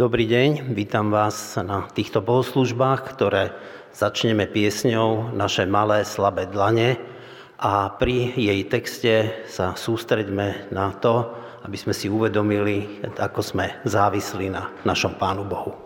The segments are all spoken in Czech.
Dobrý deň, vítam vás na týchto bohoslužbách, ktoré začneme piesňou Naše malé slabé dlane a pri jej texte sa sústreďme na to, aby sme si uvedomili, ako sme závislí na našom Pánu Bohu.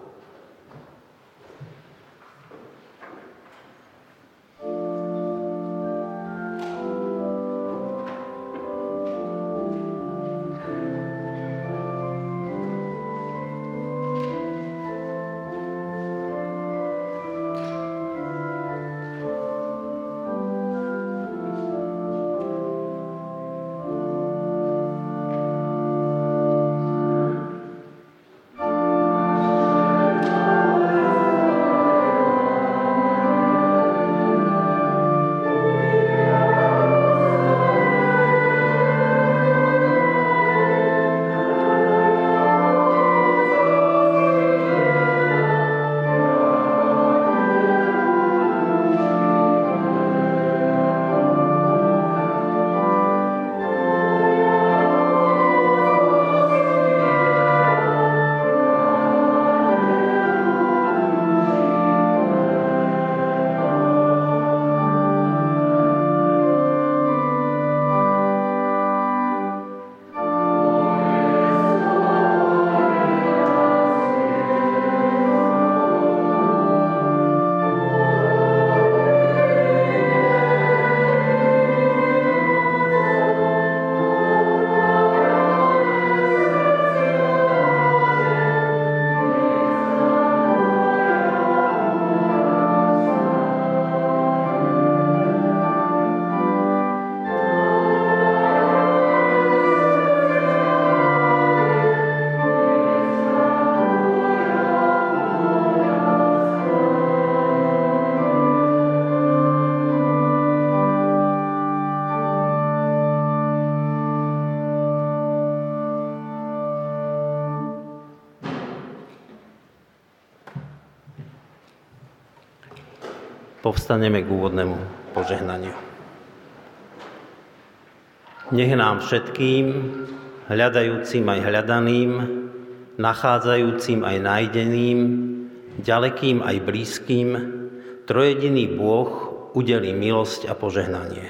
Povstaneme k úvodnému požehnaniu. Nech nám všetkým, hľadajúcim aj hľadaným, nachádzajúcim aj nájdeným, ďalekým aj blízkým, trojediný Bôh udelí milosť a požehnanie.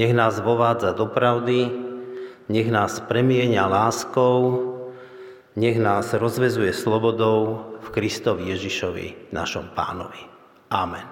Nech nás vovádza do pravdy, nech nás premieňa láskou, nech nás rozvezuje slobodou v Kristovi Ježišovi, našom Pánovi. Amen.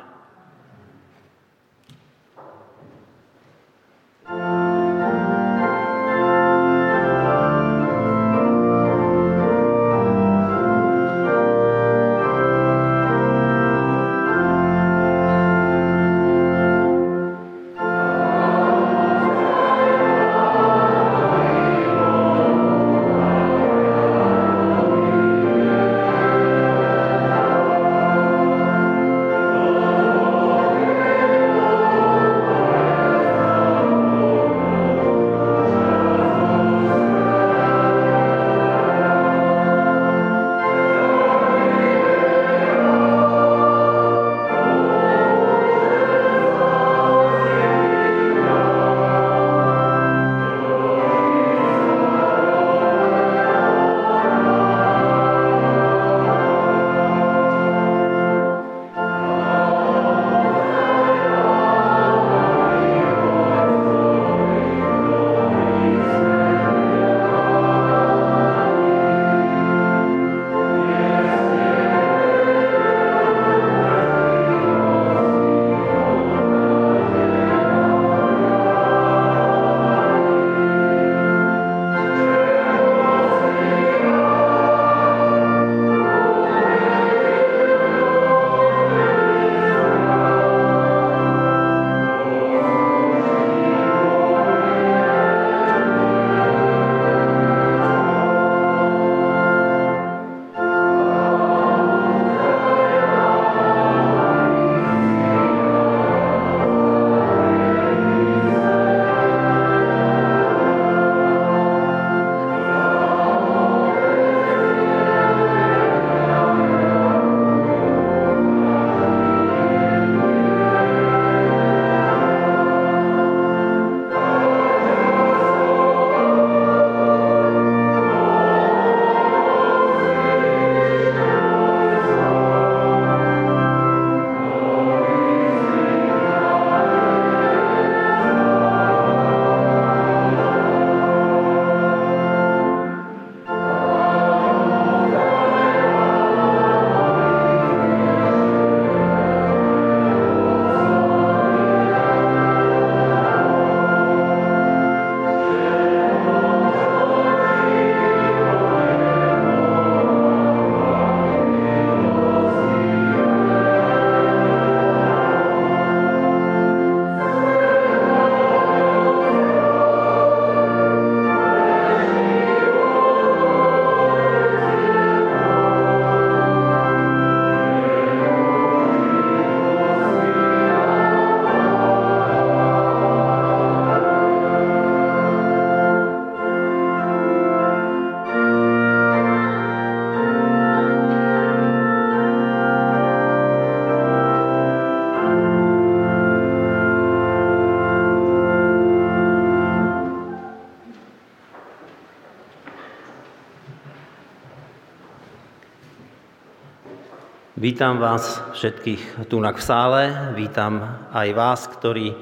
Vítam vás všetkých tu v sále, vítam aj vás, ktorí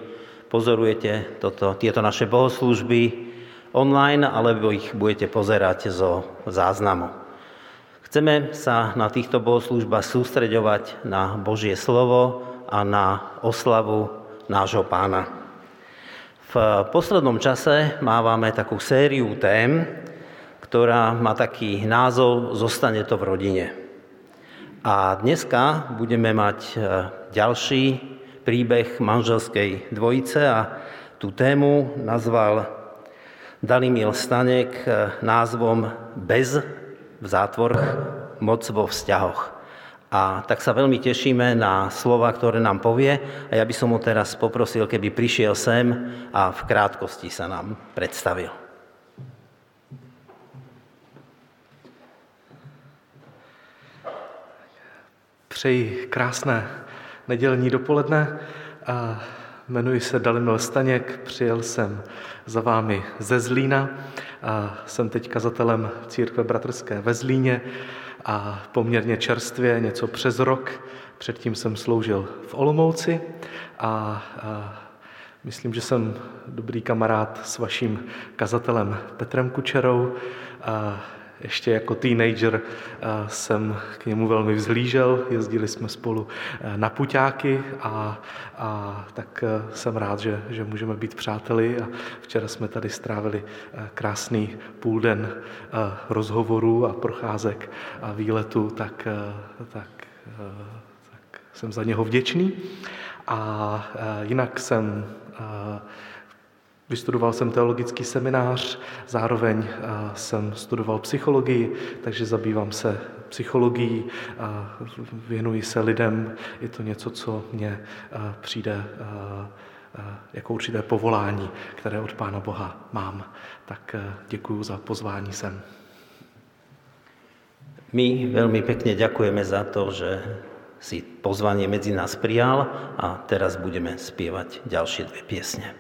pozorujete tieto naše bohoslúžby online, alebo ich budete pozerať zo záznamu. Chceme sa na týchto bohoslúžbách sústreďovať na Božie slovo a na oslavu nášho Pána. V poslednom čase máme takú sériu tém, ktorá má taký názov Zostane to v rodine. A dneska budeme mať ďalší príbeh manželskej dvojice a tú tému nazval Dalimil Staněk názvom Bez v zátvorch, moc vo vzťahoch. A tak sa veľmi tešíme na slova, ktoré nám povie a ja by som ho teraz poprosil, keby prišiel sem a v krátkosti sa nám predstavil. Přeji krásné nedělní dopoledne. Jmenuji se Dalimil Staněk, přijel jsem za vámi ze Zlína. Jsem teď kazatelem Církve Bratrské ve Zlíně a poměrně čerstvě, něco přes rok. Předtím jsem sloužil v Olomouci a myslím, že jsem dobrý kamarád s vaším kazatelem Petrem Kučerou. Ještě jako teenager jsem k němu velmi vzhlížel, jezdili jsme spolu na puťáky a tak jsem rád, že můžeme být přáteli a včera jsme tady strávili krásný půlden rozhovorů a procházek a výletů, tak jsem za něho vděčný. A jinak jsem vystudoval jsem teologický seminář, zároveň jsem studoval psychologii, takže zabývám se psychologií, věnuji se lidem, je to něco, co mně přijde jako určité povolání, které od Pána Boha mám. Tak děkuju za pozvání sem. My velmi pěkně děkujeme za to, že si pozvání mezi nás přijal a teraz budeme zpívat další dvě písně.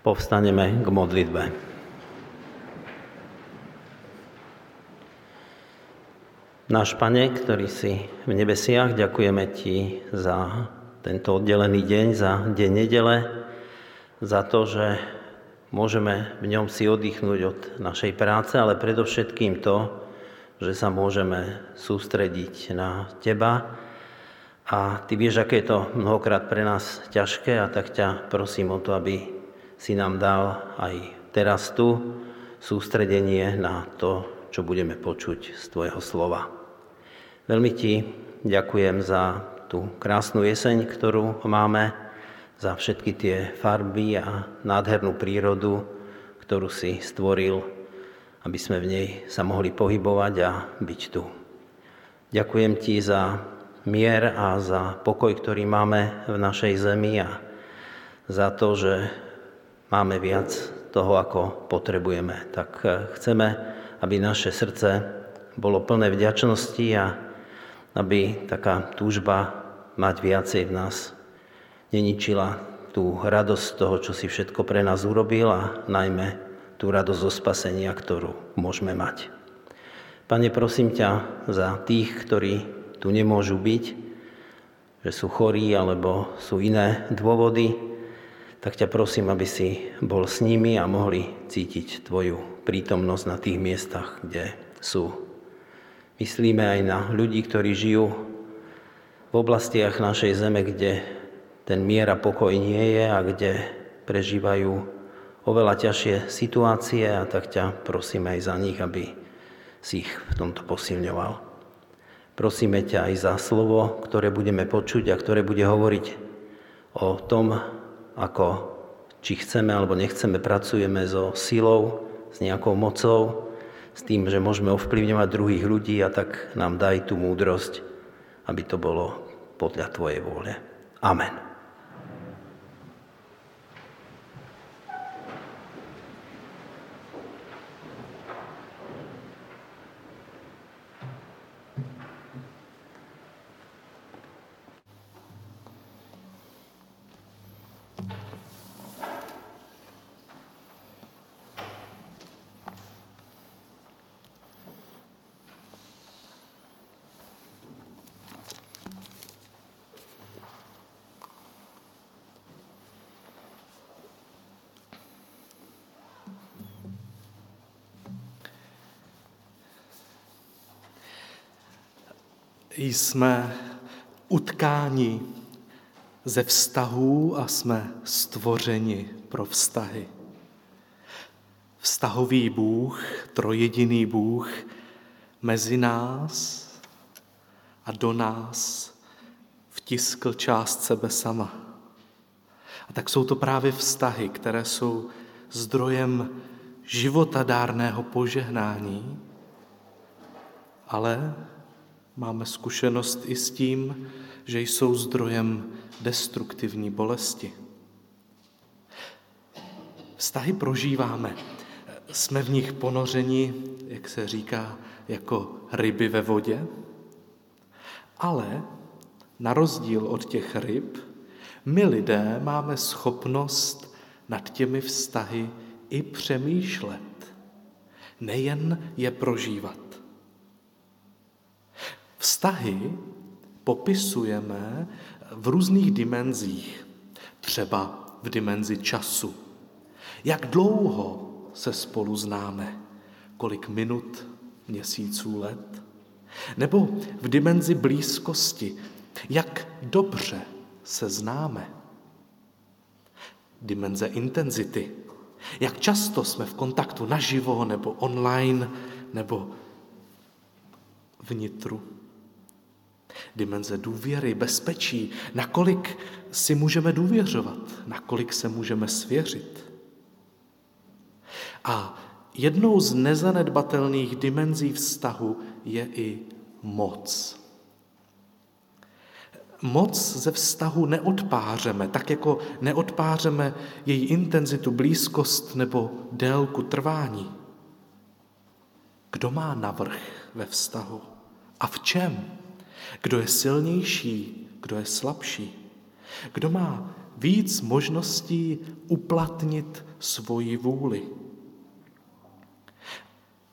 Povstaneme k modlitbe. Náš Pane, ktorý si v nebesiach, ďakujeme Ti za tento oddelený deň, za deň nedele, za to, že môžeme v ňom si oddychnúť od našej práce, ale predovšetkým to, že sa môžeme sústrediť na Teba. A Ty vieš, aké je to mnohokrát pre nás ťažké, a tak ťa prosím o to, aby si nám dal aj teraz tu sústredenie na to, čo budeme počuť z Tvojho slova. Veľmi Ti ďakujem za tú krásnu jeseň, ktorú máme, za všetky tie farby a nádhernú prírodu, ktorú si stvoril, aby sme v nej sa mohli pohybovať a byť tu. Ďakujem Ti za mier a za pokoj, ktorý máme v našej zemi, a za to, že máme viac toho, ako potrebujeme. Tak chceme, aby naše srdce bolo plné vďačnosti a aby taká túžba mať viacej v nás neničila tú radosť toho, čo si všetko pre nás urobil, a najmä tú radosť zo spasenia, ktorú môžeme mať. Pane, prosím ťa za tých, ktorí tu nemôžu byť, že sú chorí alebo sú iné dôvody, tak ťa prosím, aby si bol s nimi a mohli cítiť Tvoju prítomnosť na tých miestach, kde sú. Myslíme aj na ľudí, ktorí žijú v oblastiach našej zeme, kde ten mier a pokoj nie je a kde prežívajú oveľa ťažšie situácie, a tak ťa prosím aj za nich, aby si ich v tomto posilňoval. Prosíme ťa aj za slovo, ktoré budeme počuť a ktoré bude hovoriť o tom, ako či chceme alebo nechceme, pracujeme so silou, s nejakou mocou, s tým, že môžeme ovplyvňovať druhých ľudí, a tak nám daj tú múdrosť, aby to bolo podľa Tvojej vôle. Amen. Jsme utkáni ze vztahů a jsme stvořeni pro vztahy. Vztahový Bůh, trojediný Bůh, mezi nás a do nás vtiskl část sebe sama. A tak jsou to právě vztahy, které jsou zdrojem životadárného požehnání, ale máme zkušenost i s tím, že jsou zdrojem destruktivní bolesti. Vztahy prožíváme. Jsme v nich ponořeni, jak se říká, jako ryby ve vodě. Ale na rozdíl od těch ryb, my lidé máme schopnost nad těmi vztahy i přemýšlet. Nejen je prožívat. Vztahy popisujeme v různých dimenzích, třeba v dimenzi času. Jak dlouho se spolu známe, kolik minut, měsíců, let, nebo v dimenzi blízkosti, jak dobře se známe. Dimenze intenzity, jak často jsme v kontaktu naživo nebo online nebo vnitru. Dimenze důvěry, bezpečí, nakolik si můžeme důvěřovat, nakolik se můžeme svěřit. A jednou z nezanedbatelných dimenzí vztahu je i moc. Moc ze vztahu neodpářeme, tak jako neodpářeme její intenzitu, blízkost nebo délku trvání. Kdo má navrch ve vztahu a v čem? Kdo je silnější, kdo je slabší? Kdo má víc možností uplatnit svoji vůli.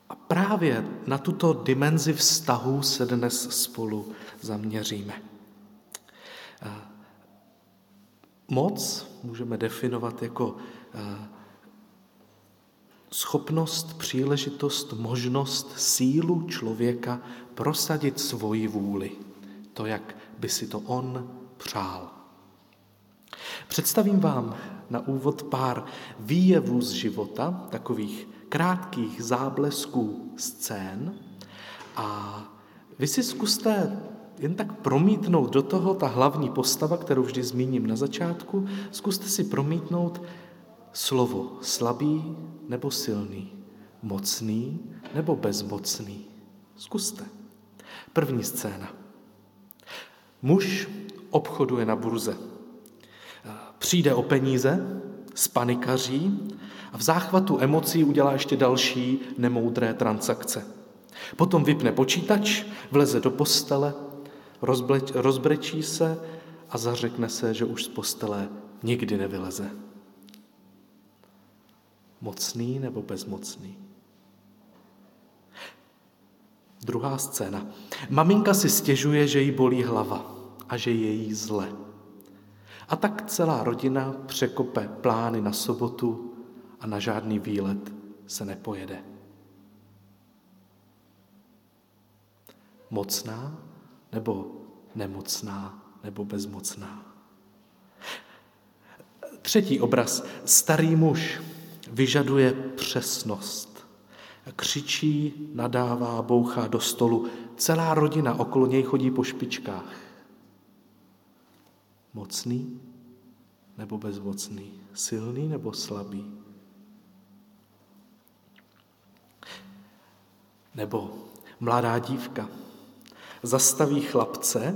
A právě na tuto dimenzi vztahu se dnes spolu zaměříme. Moc můžeme definovat jako schopnost, příležitost, možnost, sílu člověka prosadit svoji vůli, to, jak by si to on přál. Představím vám na úvod pár výjevů z života, takových krátkých záblesků scén, a vy si zkuste jen tak promítnout do toho, ta hlavní postava, kterou vždy zmíním na začátku, zkuste si promítnout slovo slabý nebo silný, mocný nebo bezmocný. Zkuste. První scéna. Muž obchoduje na burze. Přijde o peníze, spanikaří a v záchvatu emocí udělá ještě další nemoudré transakce. Potom vypne počítač, vleze do postele, rozbrečí se a zařekne se, že už z postele nikdy nevyleze. Mocný nebo bezmocný? Druhá scéna. Maminka si stěžuje, že jí bolí hlava a že je jí zle. A tak celá rodina překope plány na sobotu a na žádný výlet se nepojede. Mocná nebo nemocná nebo bezmocná? Třetí obraz. Starý muž vyžaduje přesnost. Křičí, nadává, bouchá do stolu. Celá rodina okolo něj chodí po špičkách. Mocný nebo bezmocný? Silný nebo slabý? Nebo mladá dívka zastaví chlapce,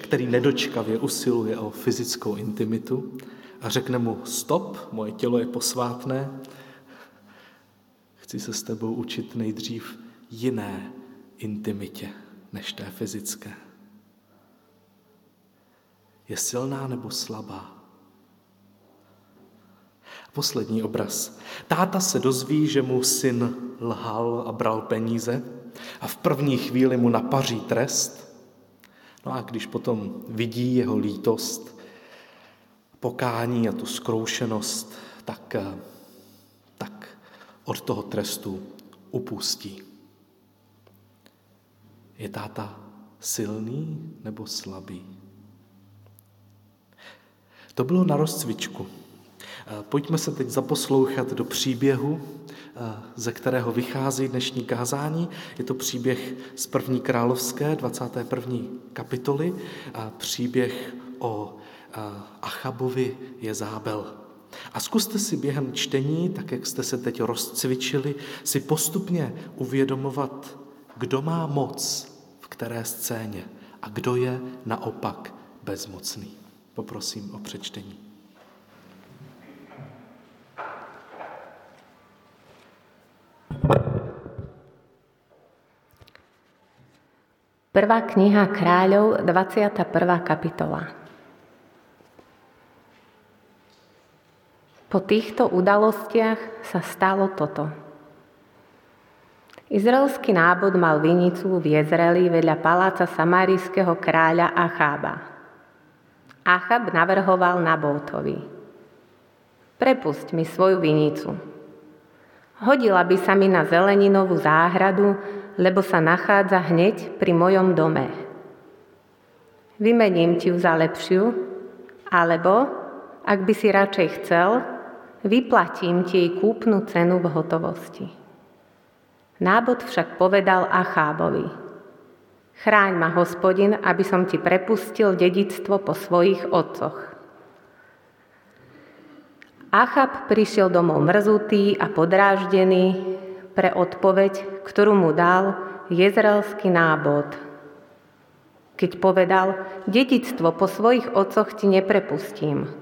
který nedočkavě usiluje o fyzickou intimitu, a řekne mu: stop, moje tělo je posvátné, chci se s tebou učit nejdřív jiné intimitě než té fyzické. Je silná nebo slabá? Poslední obraz. Táta se dozví, že mu syn lhal a bral peníze a v první chvíli mu napaří trest. No a když potom vidí jeho lítost, pokání a tu zkroušenost, tak od toho trestu upustí. Je táta silný nebo slabý? To bylo na rozcvičku. Pojďme se teď zaposlouchat do příběhu, ze kterého vychází dnešní kázání. Je to příběh z 1. Královské, 21. kapitoly, a příběh o Achabovi Jezábel. A zkuste si během čtení, tak jak jste se teď rozcvičili, si postupně uvědomovat, kdo má moc v které scéně a kdo je naopak bezmocný. Poprosím o přečtení. Prvá kniha Kráľov, 21. kapitola. Po týchto udalostiach sa stalo toto. Izraelský nábod mal vinicu v Jezreli vedľa paláca samarijského kráľa Achába. Achab navrhoval Nabótovi: prepusť mi svoju vinicu. Hodila by sa mi na zeleninovú záhradu, lebo sa nachádza hneď pri mojom dome. Vymením ti ju za lepšiu, alebo, ak by si radšej chcel, vyplatím ti jej kúpnu cenu v hotovosti. Nábod však povedal Achábovi: chráň ma, Hospodin, aby som ti prepustil dedičstvo po svojich otcoch. Achab prišiel domov mrzutý a podráždený pre odpoveď, ktorú mu dal jezraelský nábod, keď povedal: dedičstvo po svojich otcoch ti neprepustím.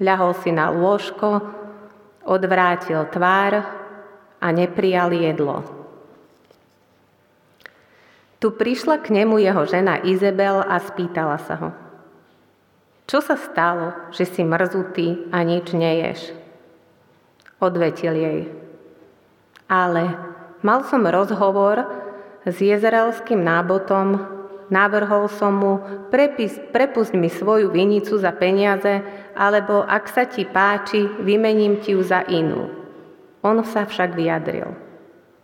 Ľahol si na lôžko, odvrátil tvár a neprijal jedlo. Tu prišla k nemu jeho žena Izabel a spýtala sa ho: Čo sa stalo, že si mrzutý a nič neješ? Odvetil jej. Ale mal som rozhovor s jezeralským nábotom, navrhol som mu, prepusť mi svoju vinicu za peniaze, alebo ak sa ti páči, vymením ti ju za inú. On sa však vyjadril.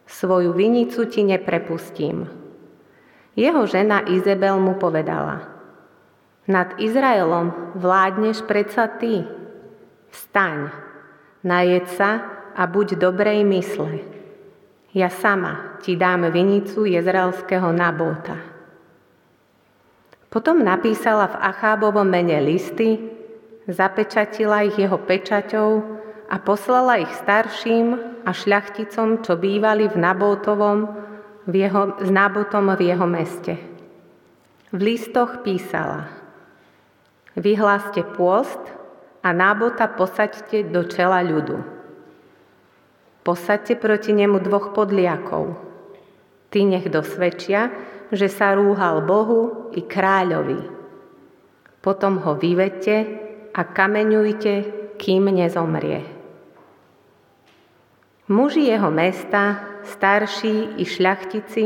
Svoju vinicu ti neprepustím. Jeho žena Izabel mu povedala: Nad Izraelom vládneš predsa ty. Vstaň, najed sa a buď dobrej mysle. Ja sama ti dám vinicu jezraelského Nabóta. Potom napísala v Achábovom mene listy, zapečatila ich jeho pečaťou a poslala ich starším a šľachticom, čo bývali s Nabotom v jeho meste. V listoch písala: Vyhláste pôst a Nábota posaďte do čela ľudu. Posaďte proti nemu 2 podliakov. Tí nech dosvedčia, že sa rúhal Bohu i kráľovi. Potom ho vyvedte a kameňujte, kým nezomrie. Muži jeho mesta, starší i šľachtici,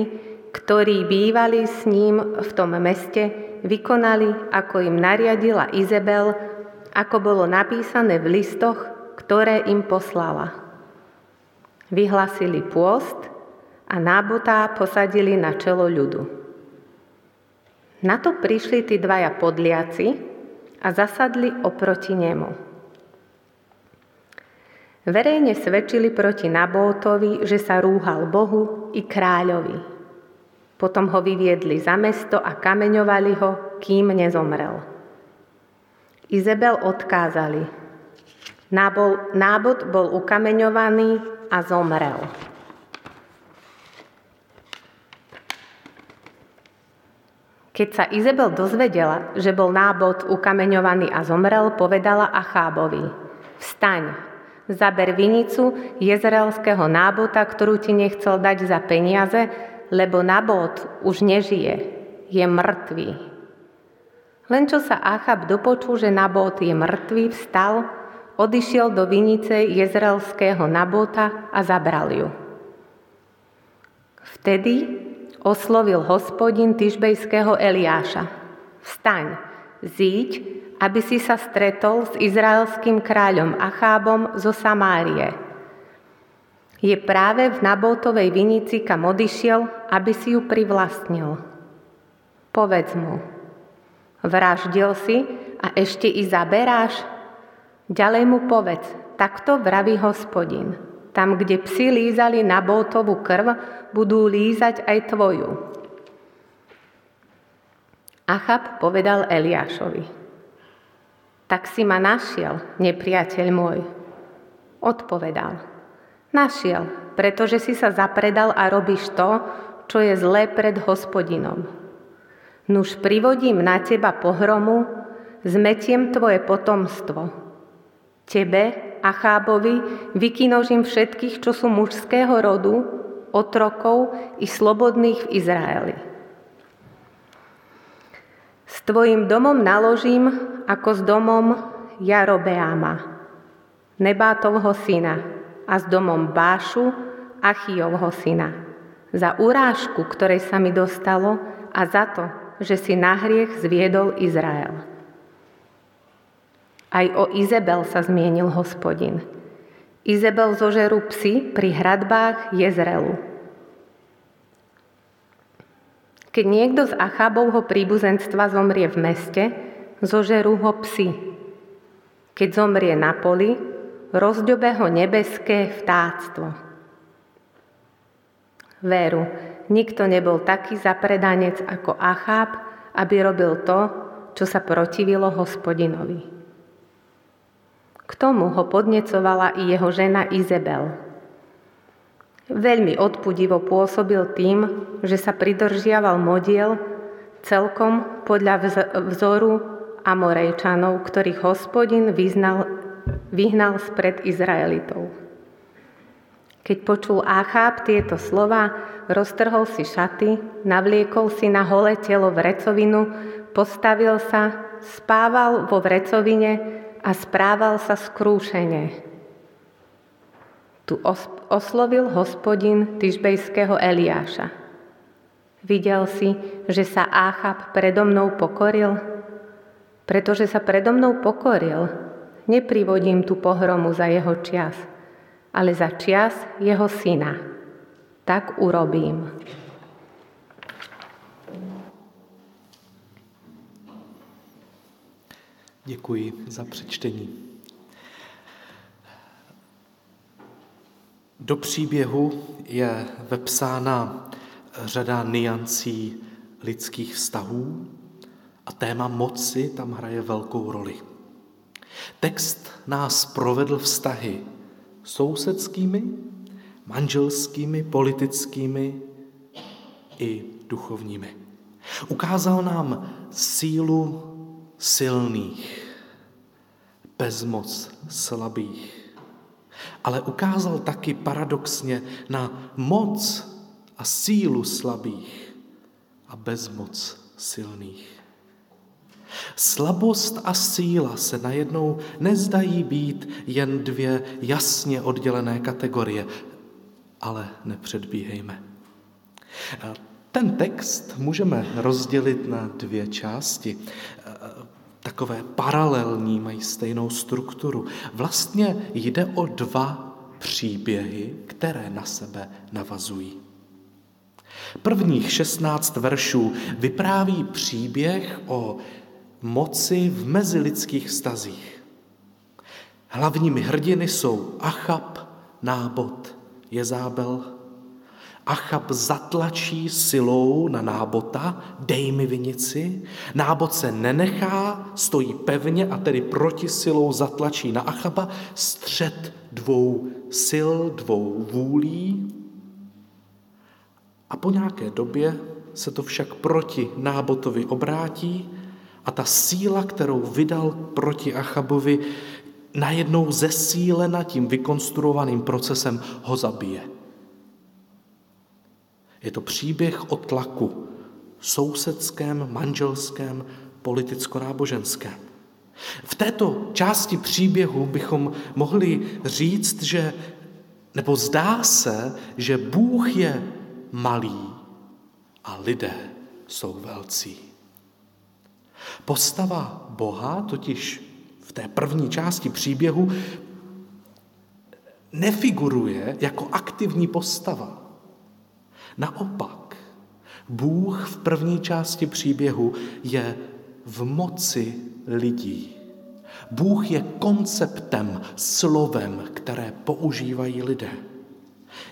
ktorí bývali s ním v tom meste, vykonali, ako im nariadila Izabel, ako bolo napísané v listoch, ktoré im poslala. Vyhlasili pôst a Nábota posadili na čelo ľudu. Na to prišli tí 2 podliaci a zasadli oproti nemu. Verejne svedčili proti Nabótovi, že sa rúhal Bohu i kráľovi. Potom ho vyviedli za mesto a kameňovali ho, kým nezomrel. Izabel odkázali. Nábot bol ukameňovaný a zomrel. Keď sa Izabel dozvedela, že bol Nábot ukameňovaný a zomrel, povedala Achábovi: Vstaň, zaber vinicu jezraelského Nábota, ktorú ti nechcel dať za peniaze, lebo Nabót už nežije, je mŕtvý. Len čo sa Achab dopočul, že Nabót je mŕtvý, vstal, odišiel do vinice jezraelského Nabóta a zabral ju. Vtedy oslovil Hospodin tišbejského Eliáša: Vstaň, zíď, aby si sa stretol s izraelským kráľom Achábom zo Samárie. Je práve v Nabótovej vinici, kam odišiel, aby si ju privlastnil. Povedz mu: Vraždil si a ešte i zaberáš? Ďalej mu povedz: Takto vraví Hospodin. Tam, kde psi lízali Nabótovu krv, budú lízať aj tvoju. Achab povedal Eliášovi: Tak si ma našiel, nepriateľ môj. Odpovedal: Našiel, pretože si sa zapredal a robíš to, čo je zlé pred Hospodinom. Nuž privodím na teba pohromu, zmetiem tvoje potomstvo. Tebe, Achábovi, vykinožím všetkých, čo sú mužského rodu, otrokov i slobodných v Izraeli. S tvojim domom naložím, ako s domom Jarobeáma, Nebátovho syna, a s domom Bášu, Achijovho syna, za urážku, ktorej sa mi dostalo, a za to, že si na hriech zviedol Izrael. Aj o Izabel sa zmienil Hospodin. Izabel zožerú psi pri hradbách Jezrelu. Keď niekto z Achábovho príbuzenstva zomrie v meste, zožerú ho psi. Keď zomrie na poli, rozďobe ho nebeské vtáctvo. Veru, nikto nebol taký zapredanec ako Acháb, aby robil to, čo sa protivilo Hospodinovi. K tomu ho podnecovala i jeho žena Izabel. Veľmi odpudivo pôsobil tým, že sa pridržiaval modiel celkom podľa vzoru Amorejčanov, ktorých Hospodin vyhnal spred Izraelitov. Keď počul Achab tieto slova, roztrhol si šaty, navliekol si na holé telo vrecovinu, postavil sa spával vo vrecovine a správal sa skrúšene. Tu oslovil Hospodin tišbejského Eliáša. Videl si, že sa Áchab predo mnou pokoril? Pretože sa predo mnou pokoril, neprivodím tu pohromu za jeho čias, ale za čias jeho syna. Tak urobím. Děkuji za přečtení. Do příběhu je vepsána řada nuancí lidských vztahů a téma moci tam hraje velkou roli. Text nás provedl vztahy sousedskými, manželskými, politickými i duchovními. Ukázal nám sílu silných, bezmoc slabých. Ale ukázal taky paradoxně na moc a sílu slabých a bezmoc silných. Slabost a síla se najednou nezdají být jen dvě jasně oddělené kategorie, ale nepředbíhejme. Ten text můžeme rozdělit na dvě části. Takové paralelní, mají stejnou strukturu. Vlastně jde o dva příběhy, které na sebe navazují. Prvních 16 veršů vypráví příběh o moci v mezilidských vztazích. Hlavními hrdiny jsou Achab, Nábot, Jezábel. Achab zatlačí silou na Nábota, dej mi vinici. Nábot se nenechá, stojí pevně a tedy proti silou zatlačí na Achaba. Střet dvou sil, dvou vůlí. A po nějaké době se to však proti Nábotovi obrátí a ta síla, kterou vydal proti Achabovi, najednou zesílena tím vykonstruovaným procesem ho zabije. Je to příběh o tlaku sousedském, manželském, politicko-náboženském. V této části příběhu bychom mohli říct, že, nebo zdá se, že Bůh je malý a lidé jsou velcí. Postava Boha totiž v té první části příběhu nefiguruje jako aktivní postava. Naopak, Bůh v první části příběhu je v moci lidí. Bůh je konceptem, slovem, které používají lidé.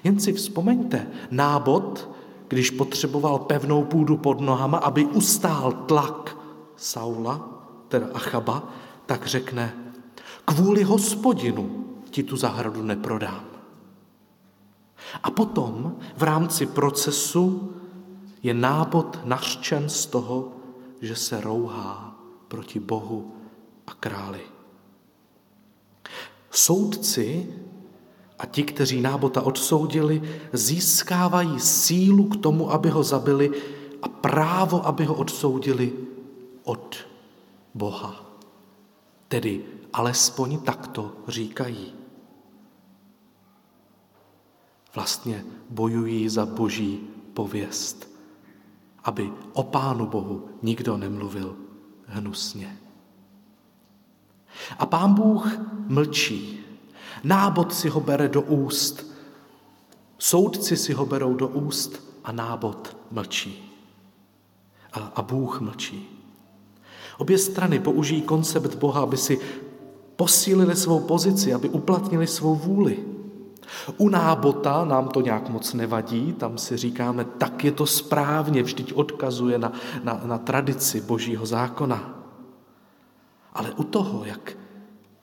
Jen si vzpomeňte, Nábot, když potřeboval pevnou půdu pod nohama, aby ustál tlak Saula, teda Achaba, tak řekne, kvůli Hospodinu ti tu zahradu neprodám. A potom v rámci procesu je Nábot nařčen z toho, že se rouhá proti Bohu a králi. Soudci a ti, kteří Nábota odsoudili, získávají sílu k tomu, aby ho zabili a právo, aby ho odsoudili od Boha. Tedy alespoň takto říkají. Vlastně bojují za boží pověst, aby o Pánu Bohu nikdo nemluvil hnusně. A Pán Bůh mlčí. Nábot si ho bere do úst. Soudci si ho berou do úst a Nábot mlčí. A Bůh mlčí. Obě strany použijí koncept Boha, aby si posílili svou pozici, aby uplatnili svou vůli. U Nábota nám to nějak moc nevadí, tam si říkáme, tak je to správně, vždyť odkazuje na tradici božího zákona. Ale u toho, jak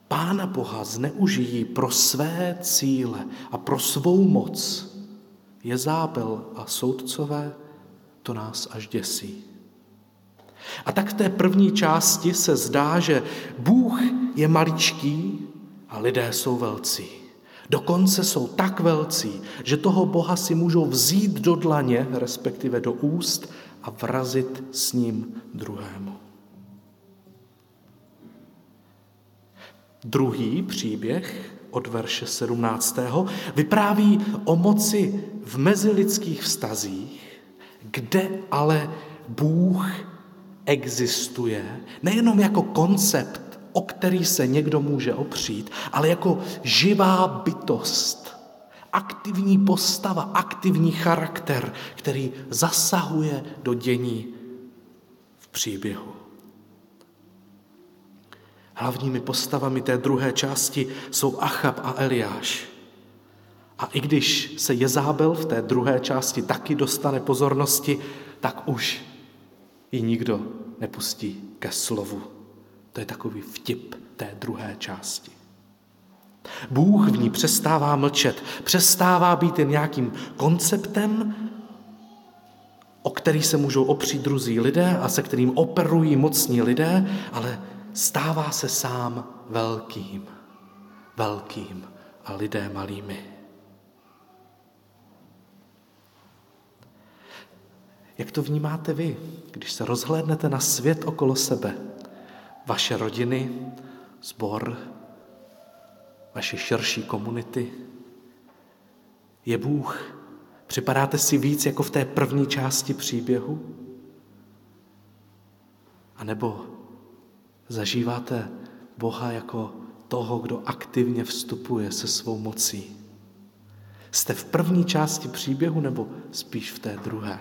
Pána Boha zneužijí pro své cíle a pro svou moc, Jezábel a soudcové, to nás až děsí. A tak v té první části se zdá, že Bůh je maličký a lidé jsou velcí. Dokonce jsou tak velcí, že toho Boha si můžou vzít do dlaně, respektive do úst a vrazit s ním druhému. Druhý příběh od verše 17. vypráví o moci v mezilidských vztazích, kde ale Bůh existuje nejenom jako koncept, o který se někdo může opřít, ale jako živá bytost, aktivní postava, aktivní charakter, který zasahuje do dění v příběhu. Hlavními postavami té druhé části jsou Achab a Eliáš. A i když se Jezábel v té druhé části taky dostane pozornosti, tak už ji nikdo nepustí ke slovu. To je takový vtip té druhé části. Bůh v ní přestává mlčet, přestává být jen nějakým konceptem, o který se můžou opřít druzí lidé a se kterým operují mocní lidé, ale stává se sám velkým a lidé malými. Jak to vnímáte vy, když se rozhlédnete na svět okolo sebe? Vaše rodiny, sbor, vaše širší komunity? Je Bůh? Připadáte si víc jako v té první části příběhu? A nebo zažíváte Boha jako toho, kdo aktivně vstupuje se svou mocí? Jste v první části příběhu nebo spíš v té druhé?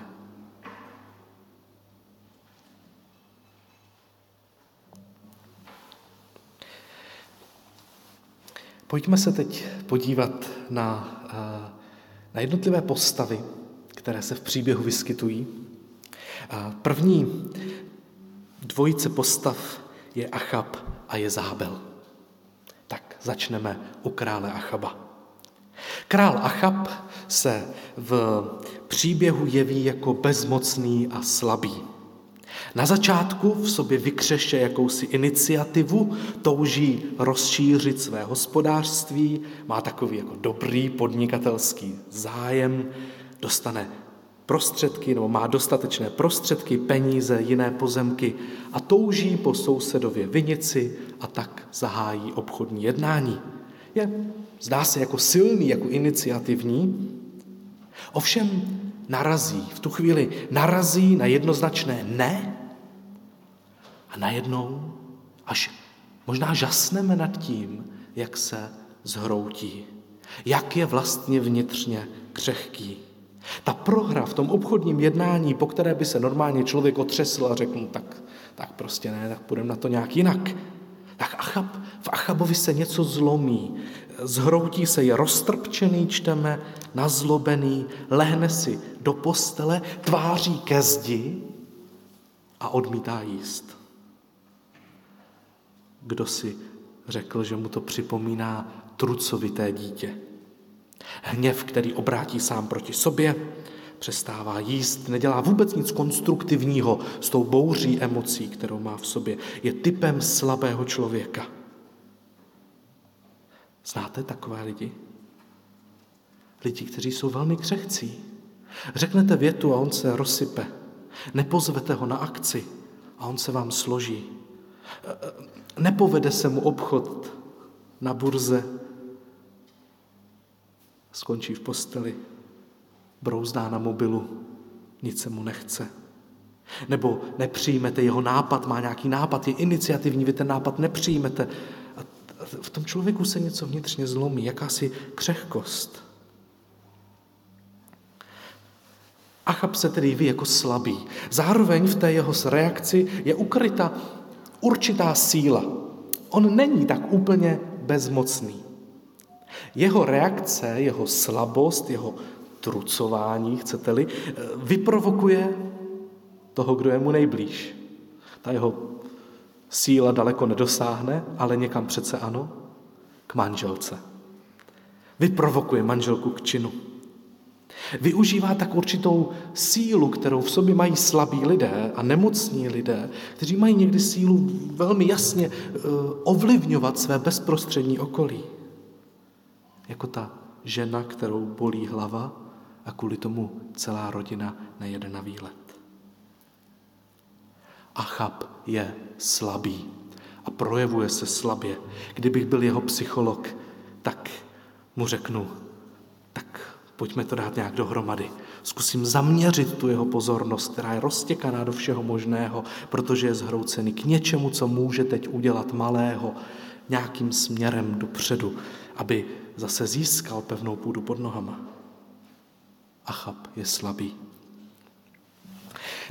Pojďme se teď podívat na jednotlivé postavy, které se v příběhu vyskytují. První dvojice postav je Achab a Jezábel. Tak začneme u krále Achaba. Král Achab se v příběhu jeví jako bezmocný a slabý. Na začátku v sobě vykřeše jakousi iniciativu, touží rozšířit své hospodářství, má takový jako dobrý podnikatelský zájem, dostane prostředky, nebo má dostatečné prostředky, peníze, jiné pozemky a touží po sousedově vinici a tak zahájí obchodní jednání. Zdá se jako silný, jako iniciativní, ovšem v tu chvíli narazí na jednoznačné ne a najednou až možná žasneme nad tím, jak se zhroutí, jak je vlastně vnitřně křehký. Ta prohra v tom obchodním jednání, po které by se normálně člověk otřesl a řekl, tak prostě ne, tak půjdeme na to nějak jinak. Tak v Achabovi se něco zlomí, zhroutí se, je roztrpčený, čteme, nazlobený, lehne si do postele, tváří ke zdi a odmítá jíst. Kdo si řekl, že mu to připomíná trucovité dítě? Hněv, který obrátí sám proti sobě, přestává jíst, nedělá vůbec nic konstruktivního s tou bouří emocí, kterou má v sobě. Je typem slabého člověka. Znáte takové lidi? Lidi, kteří jsou velmi křehcí. Řeknete větu a on se rozsype. Nepozvete ho na akci a on se vám složí. Nepovede se mu obchod na burze. Skončí v posteli, brouzdá na mobilu, nic se mu nechce. Nebo nepřijmete jeho nápad, má nějaký nápad, je iniciativní, vy ten nápad nepřijmete. A v tom člověku se něco vnitřně zlomí, jakási křehkost. Achab se tedy ví jako slabý. Zároveň v té jeho reakci je ukryta určitá síla. On není tak úplně bezmocný. Jeho reakce, jeho slabost, jeho trucování, chcete-li, vyprovokuje toho, kdo je mu nejblíž. Ta jeho síla daleko nedosáhne, ale někam přece ano, k manželce. Vyprovokuje manželku k činu. Využívá tak určitou sílu, kterou v sobě mají slabí lidé a nemocní lidé, kteří mají někdy sílu velmi jasně ovlivňovat své bezprostřední okolí. Jako ta žena, kterou bolí hlava a kvůli tomu celá rodina nejede na výlet. Achab je slabý a projevuje se slabě. Kdybych byl jeho psycholog, tak mu řeknu, tak pojďme to dát nějak dohromady. Zkusím zaměřit tu jeho pozornost, která je roztěkaná do všeho možného, protože je zhroucený k něčemu, co může teď udělat malého, nějakým směrem dopředu, aby zase získal pevnou půdu pod nohama. Achab je slabý.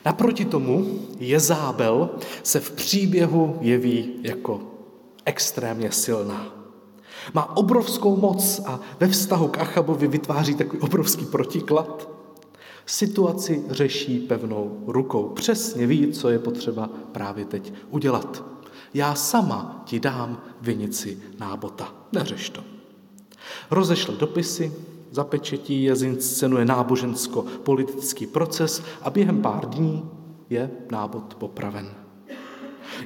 Naproti tomu Jezábel se v příběhu jeví jako extrémně silná. Má obrovskou moc a ve vztahu k Achabovi vytváří takový obrovský protiklad. Situaci řeší pevnou rukou. Přesně ví, co je potřeba právě teď udělat. Já sama ti dám vinici Nábota. Neřeš to. Rozešle dopisy, zapečetí je, zinscenuje nábožensko-politický proces a během pár dní je Nábot popraven.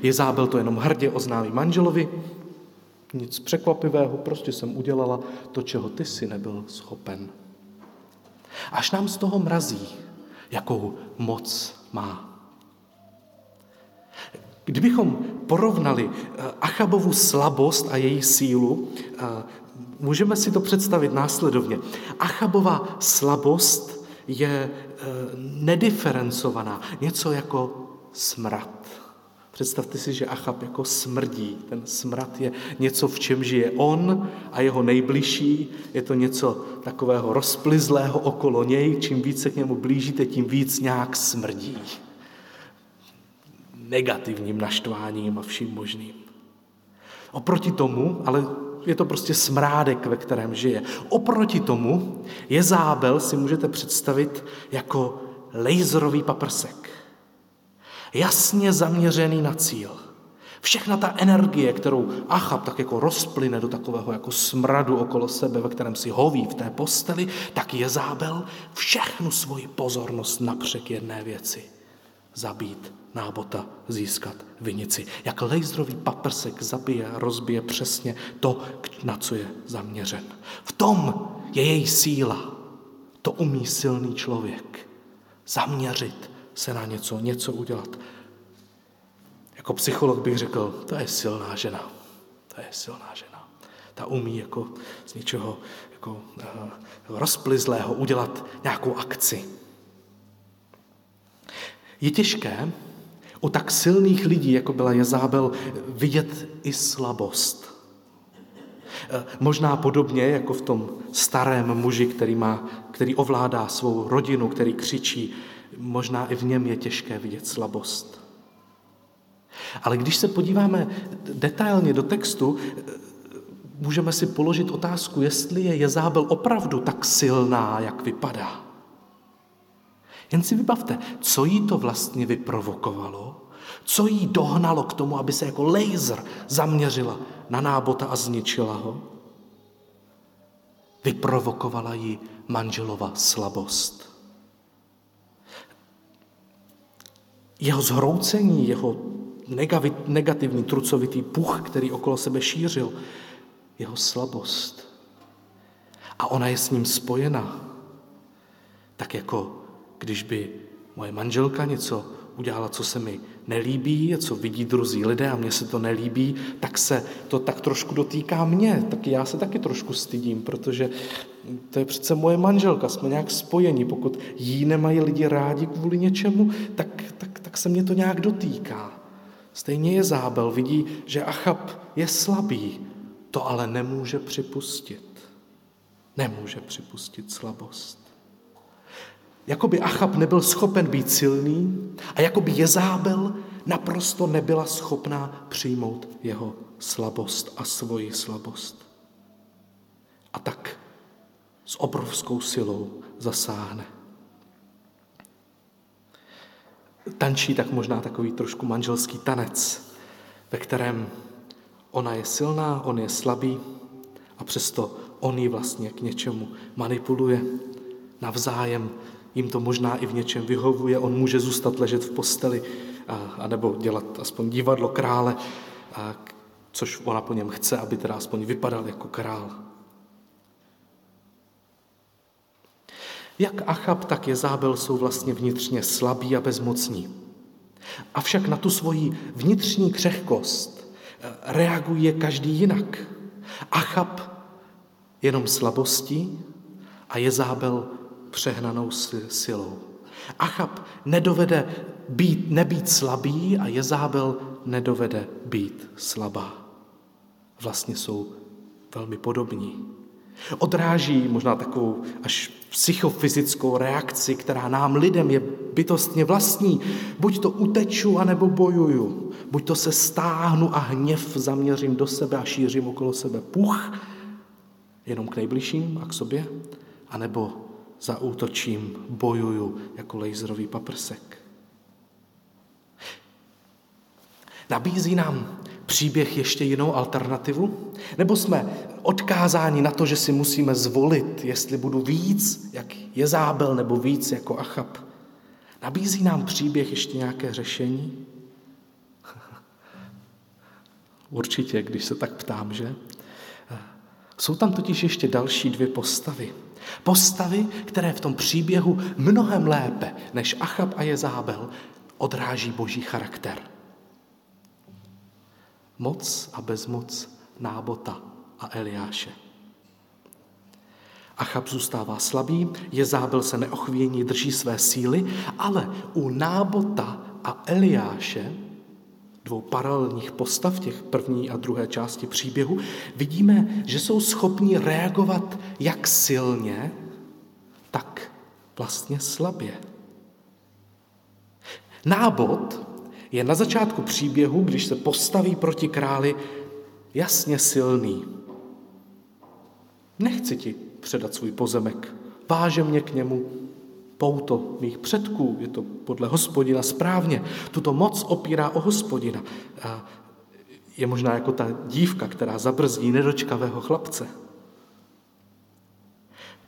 Jezábel to jenom hrdě oznámí manželovi. Nic překvapivého, prostě jsem udělala to, čeho ty si nebyl schopen. Až nám z toho mrazí, jakou moc má. Kdybychom porovnali Achabovu slabost a její sílu, můžeme si to představit následovně. Achabova slabost je nediferencovaná, něco jako smrad. Představte si, že Achab jako smrdí. Ten smrad je něco, v čem žije on a jeho nejbližší. Je to něco takového rozplizlého okolo něj. Čím víc se k němu blížíte, tím víc nějak smrdí. Negativním naštváním a vším možným. Oproti tomu, ale je to prostě smrádek, ve kterém žije. Oproti tomu Jezábel si můžete představit jako laserový paprsek. Jasně zaměřený na cíl. Všechna ta energie, kterou Achab tak jako rozplyne do takového jako smradu okolo sebe, ve kterém si hoví v té posteli, tak Jezábel všechnu svoji pozornost napřek jedné věci. Zabít Nábota, získat vinici. Jak laserový paprsek zabije a rozbije přesně to, na co je zaměřen. V tom je její síla. To umí silný člověk. Zaměřit se na něco udělat. Jako psycholog bych řekl, to je silná žena. To je silná žena. Ta umí jako z něčeho jako rozplizlého udělat nějakou akci. Je těžké u tak silných lidí, jako byla Jezábel, vidět i slabost. Možná podobně jako v tom starém muži, který ovládá svou rodinu, který křičí, možná i v něm je těžké vidět slabost. Ale když se podíváme detailně do textu, můžeme si položit otázku, jestli je Jezábel opravdu tak silná, jak vypadá. Jen si vybavte, co jí to vlastně vyprovokovalo, co jí dohnalo k tomu, aby se jako laser zaměřila na Nábota a zničila ho. Vyprovokovala ji manželova slabost. Jeho zhroucení, jeho negativní trucovitý puch, který okolo sebe šířil, jeho slabost. A ona je s ním spojena. Tak jako když by moje manželka něco udělala, co se mi nelíbí, co vidí druzí lidé a mně se to nelíbí, tak se to tak trošku dotýká mě. Tak já se taky trošku stydím, protože to je přece moje manželka, jsme nějak spojeni. Pokud jí nemají lidi rádi kvůli něčemu, tak se mě to nějak dotýká. Stejně Jezábel vidí, že Achab je slabý, to ale nemůže připustit. Nemůže připustit slabost. Jakoby Achab nebyl schopen být silný a jakoby Jezábel naprosto nebyla schopná přijmout jeho slabost a svoji slabost. A tak s obrovskou silou zasáhne. Tančí tak možná takový trošku manželský tanec, ve kterém ona je silná, on je slabý a přesto on ji vlastně k něčemu manipuluje. Navzájem jim to možná i v něčem vyhovuje, on může zůstat ležet v posteli a nebo dělat aspoň divadlo krále, což ona po něm chce, aby teda aspoň vypadal jako král. Jak Achab, tak Jezábel jsou vlastně vnitřně slabí a bezmocní. Avšak na tu svoji vnitřní křehkost reaguje každý jinak. Achab jenom slabostí a Jezábel přehnanou silou. Achab nedovede nebýt slabý a Jezábel nedovede být slabá. Vlastně jsou velmi podobní. Odráží možná takovou až psychofyzickou reakci, která nám lidem je bytostně vlastní. Buď to uteču, anebo bojuju. Buď to se stáhnu a hněv zaměřím do sebe a šířím okolo sebe puch, jenom k nejbližším a k sobě, anebo zaútočím, bojuju jako laserový paprsek. Nabízí nám příběh ještě jinou alternativu? Nebo jsme odkázáni na to, že si musíme zvolit, jestli budu víc jak Jezábel nebo víc jako Achab? Nabízí nám příběh ještě nějaké řešení? Určitě, když se tak ptám, že? Jsou tam totiž ještě další dvě postavy. Postavy, které v tom příběhu mnohem lépe než Achab a Jezábel odráží boží charakter. Moc a bezmoc Nábota a Eliáše. Achab zůstává slabý, Jezábel se neochvění, drží své síly, ale u Nábota a Eliáše, dvou paralelních postav těch první a druhé části příběhu, vidíme, že jsou schopni reagovat jak silně, tak vlastně slabě. Nábot je na začátku příběhu, když se postaví proti králi, jasně silný. Nechci ti předat svůj pozemek, váže mě k němu pouto mých předků, je to podle Hospodina správně, tuto moc opírá o Hospodina. A je možná jako ta dívka, která zabrzdí nedočkavého chlapce.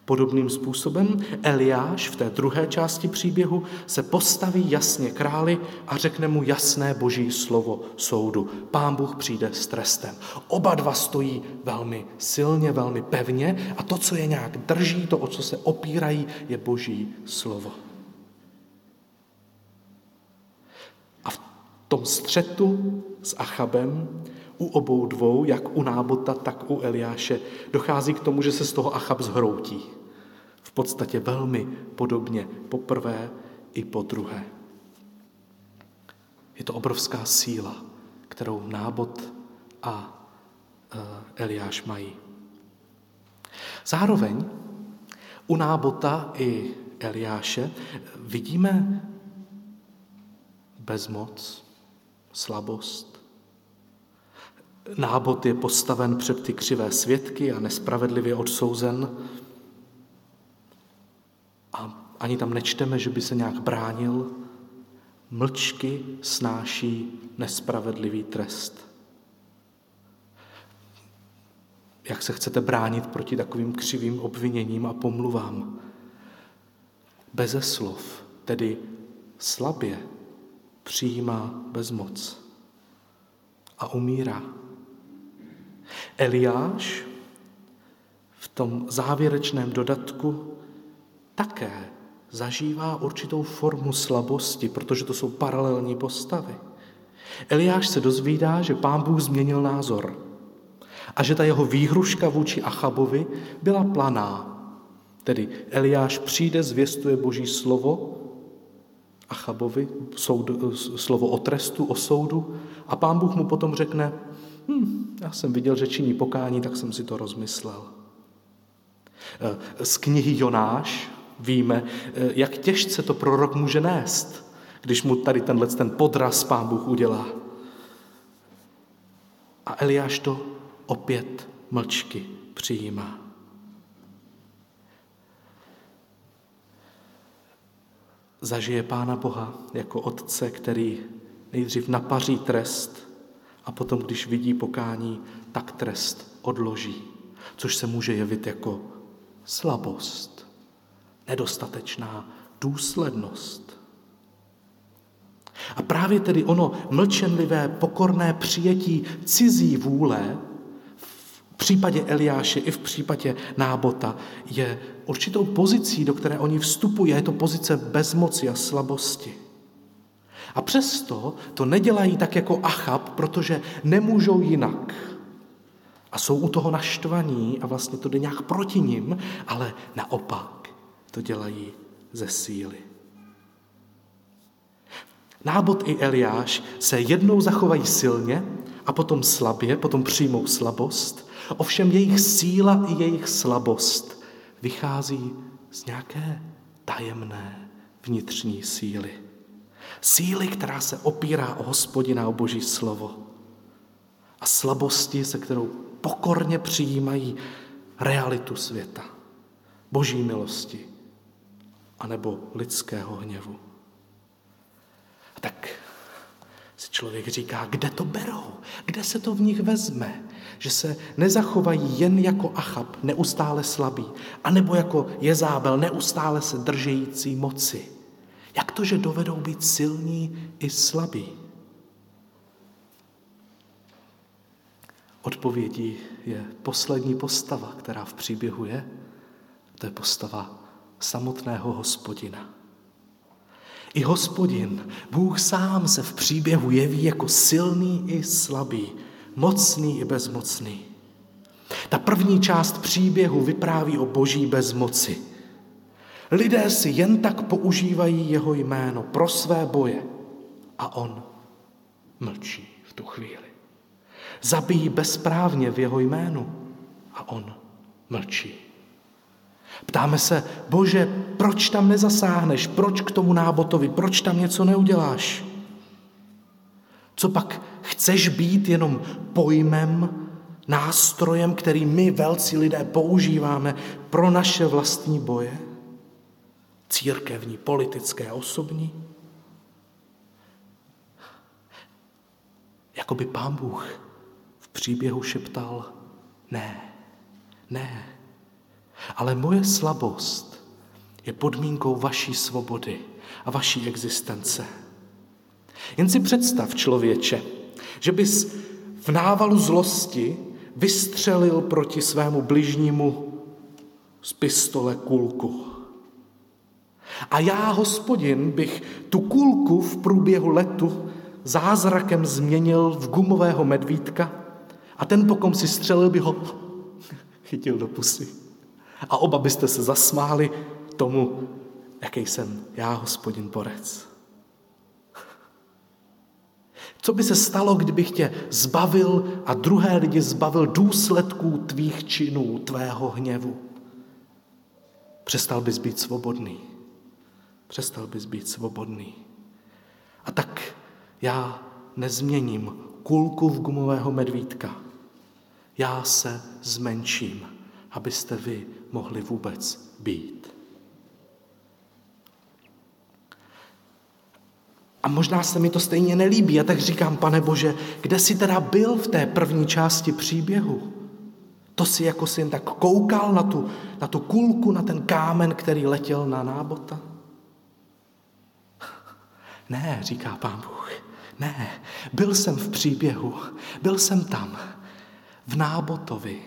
Podobným způsobem Eliáš v té druhé části příběhu se postaví jasně králi a řekne mu jasné boží slovo soudu. Pán Bůh přijde s trestem. Oba dva stojí velmi silně, velmi pevně a to, co je nějak drží, to, o co se opírají, je boží slovo. A v tom střetu s Achabem u obou dvou, jak u Nábota, tak u Eliáše, dochází k tomu, že se z toho Achab zhroutí. V podstatě velmi podobně po prvé i po druhé. Je to obrovská síla, kterou Nábot a Eliáš mají. Zároveň u Nábota i Eliáše vidíme bezmoc, slabost. Nábot je postaven před ty křivé svědky a nespravedlivě odsouzen. A ani tam nečteme, že by se nějak bránil. Mlčky snáší nespravedlivý trest. Jak se chcete bránit proti takovým křivým obviněním a pomluvám? Beze slov, tedy slabě, přijímá bezmoc a umírá. Eliáš v tom závěrečném dodatku také zažívá určitou formu slabosti, protože to jsou paralelní postavy. Eliáš se dozvídá, že Pán Bůh změnil názor a že ta jeho výhruška vůči Achabovi byla planá. Tedy Eliáš přijde, zvěstuje Boží slovo Achabovi, slovo o trestu, o soudu, a Pán Bůh mu potom řekne: já jsem viděl, že činí pokání, tak jsem si to rozmyslel. Z knihy Jonáš víme, jak těžce to prorok může nést, když mu tady ten podraz Pán Bůh udělá. A Eliáš to opět mlčky přijímá. Zažije Pána Boha jako otce, který nejdřív napaří trest, a potom, když vidí pokání, tak trest odloží, což se může jevit jako slabost, nedostatečná důslednost. A právě tedy ono mlčenlivé, pokorné přijetí cizí vůle v případě Eliáše i v případě Nábota je určitou pozicí, do které oni vstupují, a je to pozice bezmoci a slabosti. A přesto to nedělají tak jako Achab, protože nemůžou jinak. A jsou u toho naštvaní a vlastně to jde nějak proti nim, ale naopak to dělají ze síly. Nábot i Eliáš se jednou zachovají silně a potom slabě, potom přijmou slabost. Ovšem jejich síla i jejich slabost vychází z nějaké tajemné vnitřní síly. Síly, která se opírá o Hospodina, o Boží slovo. A slabosti, se kterou pokorně přijímají realitu světa, Boží milosti anebo lidského hněvu. A tak si člověk říká, kde to berou, kde se to v nich vezme, že se nezachovají jen jako Achab, neustále slabý, anebo jako Jezábel, neustále se držející moci. Jak to, že dovedou být silní i slabí? Odpovědí je poslední postava, která v příběhu je. To je postava samotného Hospodina. I Hospodin, Bůh sám se v příběhu jeví jako silný i slabý, mocný i bezmocný. Ta první část příběhu vypráví o Boží bezmoci. Lidé si jen tak používají jeho jméno pro své boje a on mlčí v tu chvíli. Zabijí bezprávně v jeho jménu a on mlčí. Ptáme se, Bože, proč tam nezasáhneš, proč k tomu Nábotovi, proč tam něco neuděláš? Co pak chceš být jenom pojmem, nástrojem, který my velcí lidé používáme pro naše vlastní boje? Církevní, politické, osobní? Jakoby Pán Bůh v příběhu šeptal, ne, ne, ale moje slabost je podmínkou vaší svobody a vaší existence. Jen si představ, člověče, že bys v návalu zlosti vystřelil proti svému bližnímu z pistole kulku. A já, Hospodin, bych tu kulku v průběhu letu zázrakem změnil v gumového medvídka a ten, po kom si střelil, by ho chytil do pusy. A oba byste se zasmáli tomu, jaký jsem já, Hospodin, borec. Co by se stalo, kdybych tě zbavil a druhé lidi zbavil důsledků tvých činů, tvého hněvu? Přestal bys být svobodný. Přestal bys být svobodný. A tak já nezměním kulku v gumového medvídka. Já se zmenším, abyste vy mohli vůbec být. A možná se mi to stejně nelíbí, a tak říkám, Pane Bože, kde jsi teda byl v té první části příběhu? To jsi jako syn tak koukal na tu kulku, na ten kámen, který letěl na Nábota? Ne, říká Pán Bůh, ne, byl jsem v příběhu, byl jsem tam, v Nábotovi.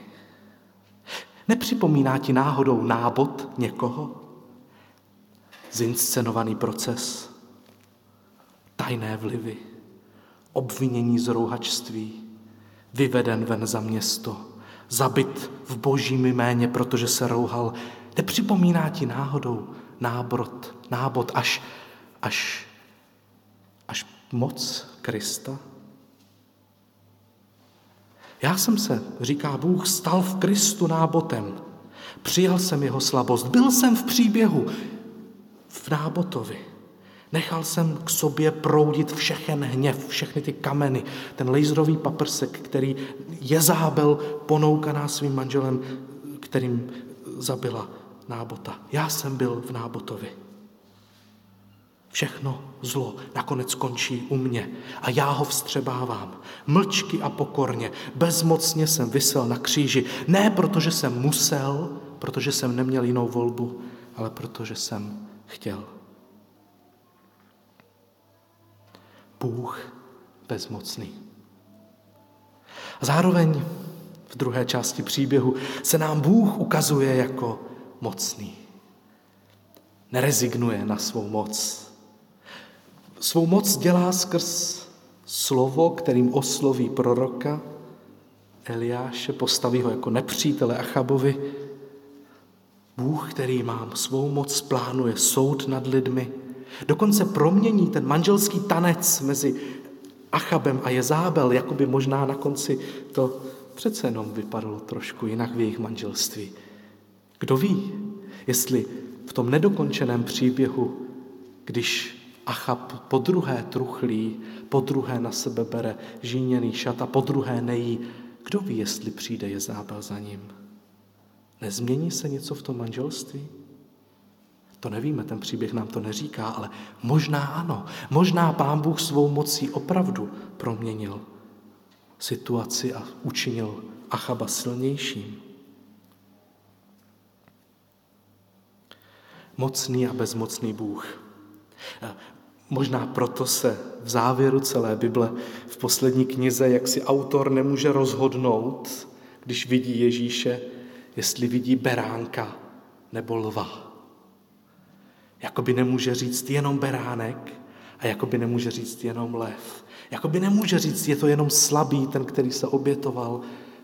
Nepřipomíná ti náhodou Nábot někoho? Zinscenovaný proces, tajné vlivy, obvinění z rouhačství, vyveden ven za město, zabit v Božím jméně, protože se rouhal. Nepřipomíná ti náhodou Nábot až moc Krista? Já jsem se, říká Bůh, stal v Kristu Nábotem. Přijal jsem jeho slabost. Byl jsem v příběhu, v Nábotovi. Nechal jsem k sobě proudit všechen hněv, všechny ty kameny, ten laserový paprsek, který Jezábel ponoukaná svým manželem, kterým zabila Nábota. Já jsem byl v Nábotovi. Všechno zlo nakonec končí u mě a já ho vstřebávám. Mlčky a pokorně, bezmocně jsem visel na kříži. Ne protože jsem musel, protože jsem neměl jinou volbu, ale protože jsem chtěl. Bůh bezmocný. A zároveň v druhé části příběhu se nám Bůh ukazuje jako mocný. Nerezignuje na svou moc. Svou moc dělá skrz slovo, kterým osloví proroka Eliáše, postaví ho jako nepřítele Achabovi. Bůh, který má svou moc, plánuje soud nad lidmi. Dokonce promění ten manželský tanec mezi Achabem a Jezábel, jakoby možná na konci to přece jenom vypadalo trošku jinak v jejich manželství. Kdo ví, jestli v tom nedokončeném příběhu, když Achab podruhé truchlí, podruhé na sebe bere žíněný šat a podruhé nejí, kdo ví, jestli přijde Jezábel za ním? Nezmění se něco v tom manželství? To nevíme, ten příběh nám to neříká, ale možná ano. Možná Pán Bůh svou mocí opravdu proměnil situaci a učinil Achaba silnějším. Mocný a bezmocný Bůh. Možná proto se v závěru celé Bible v poslední knize jaksi autor nemůže rozhodnout, když vidí Ježíše, jestli vidí beránka nebo lva. Jakoby nemůže říct jenom beránek a jakoby nemůže říct jenom lev. Jakoby nemůže říct, je to jenom slabý ten, který se obětoval,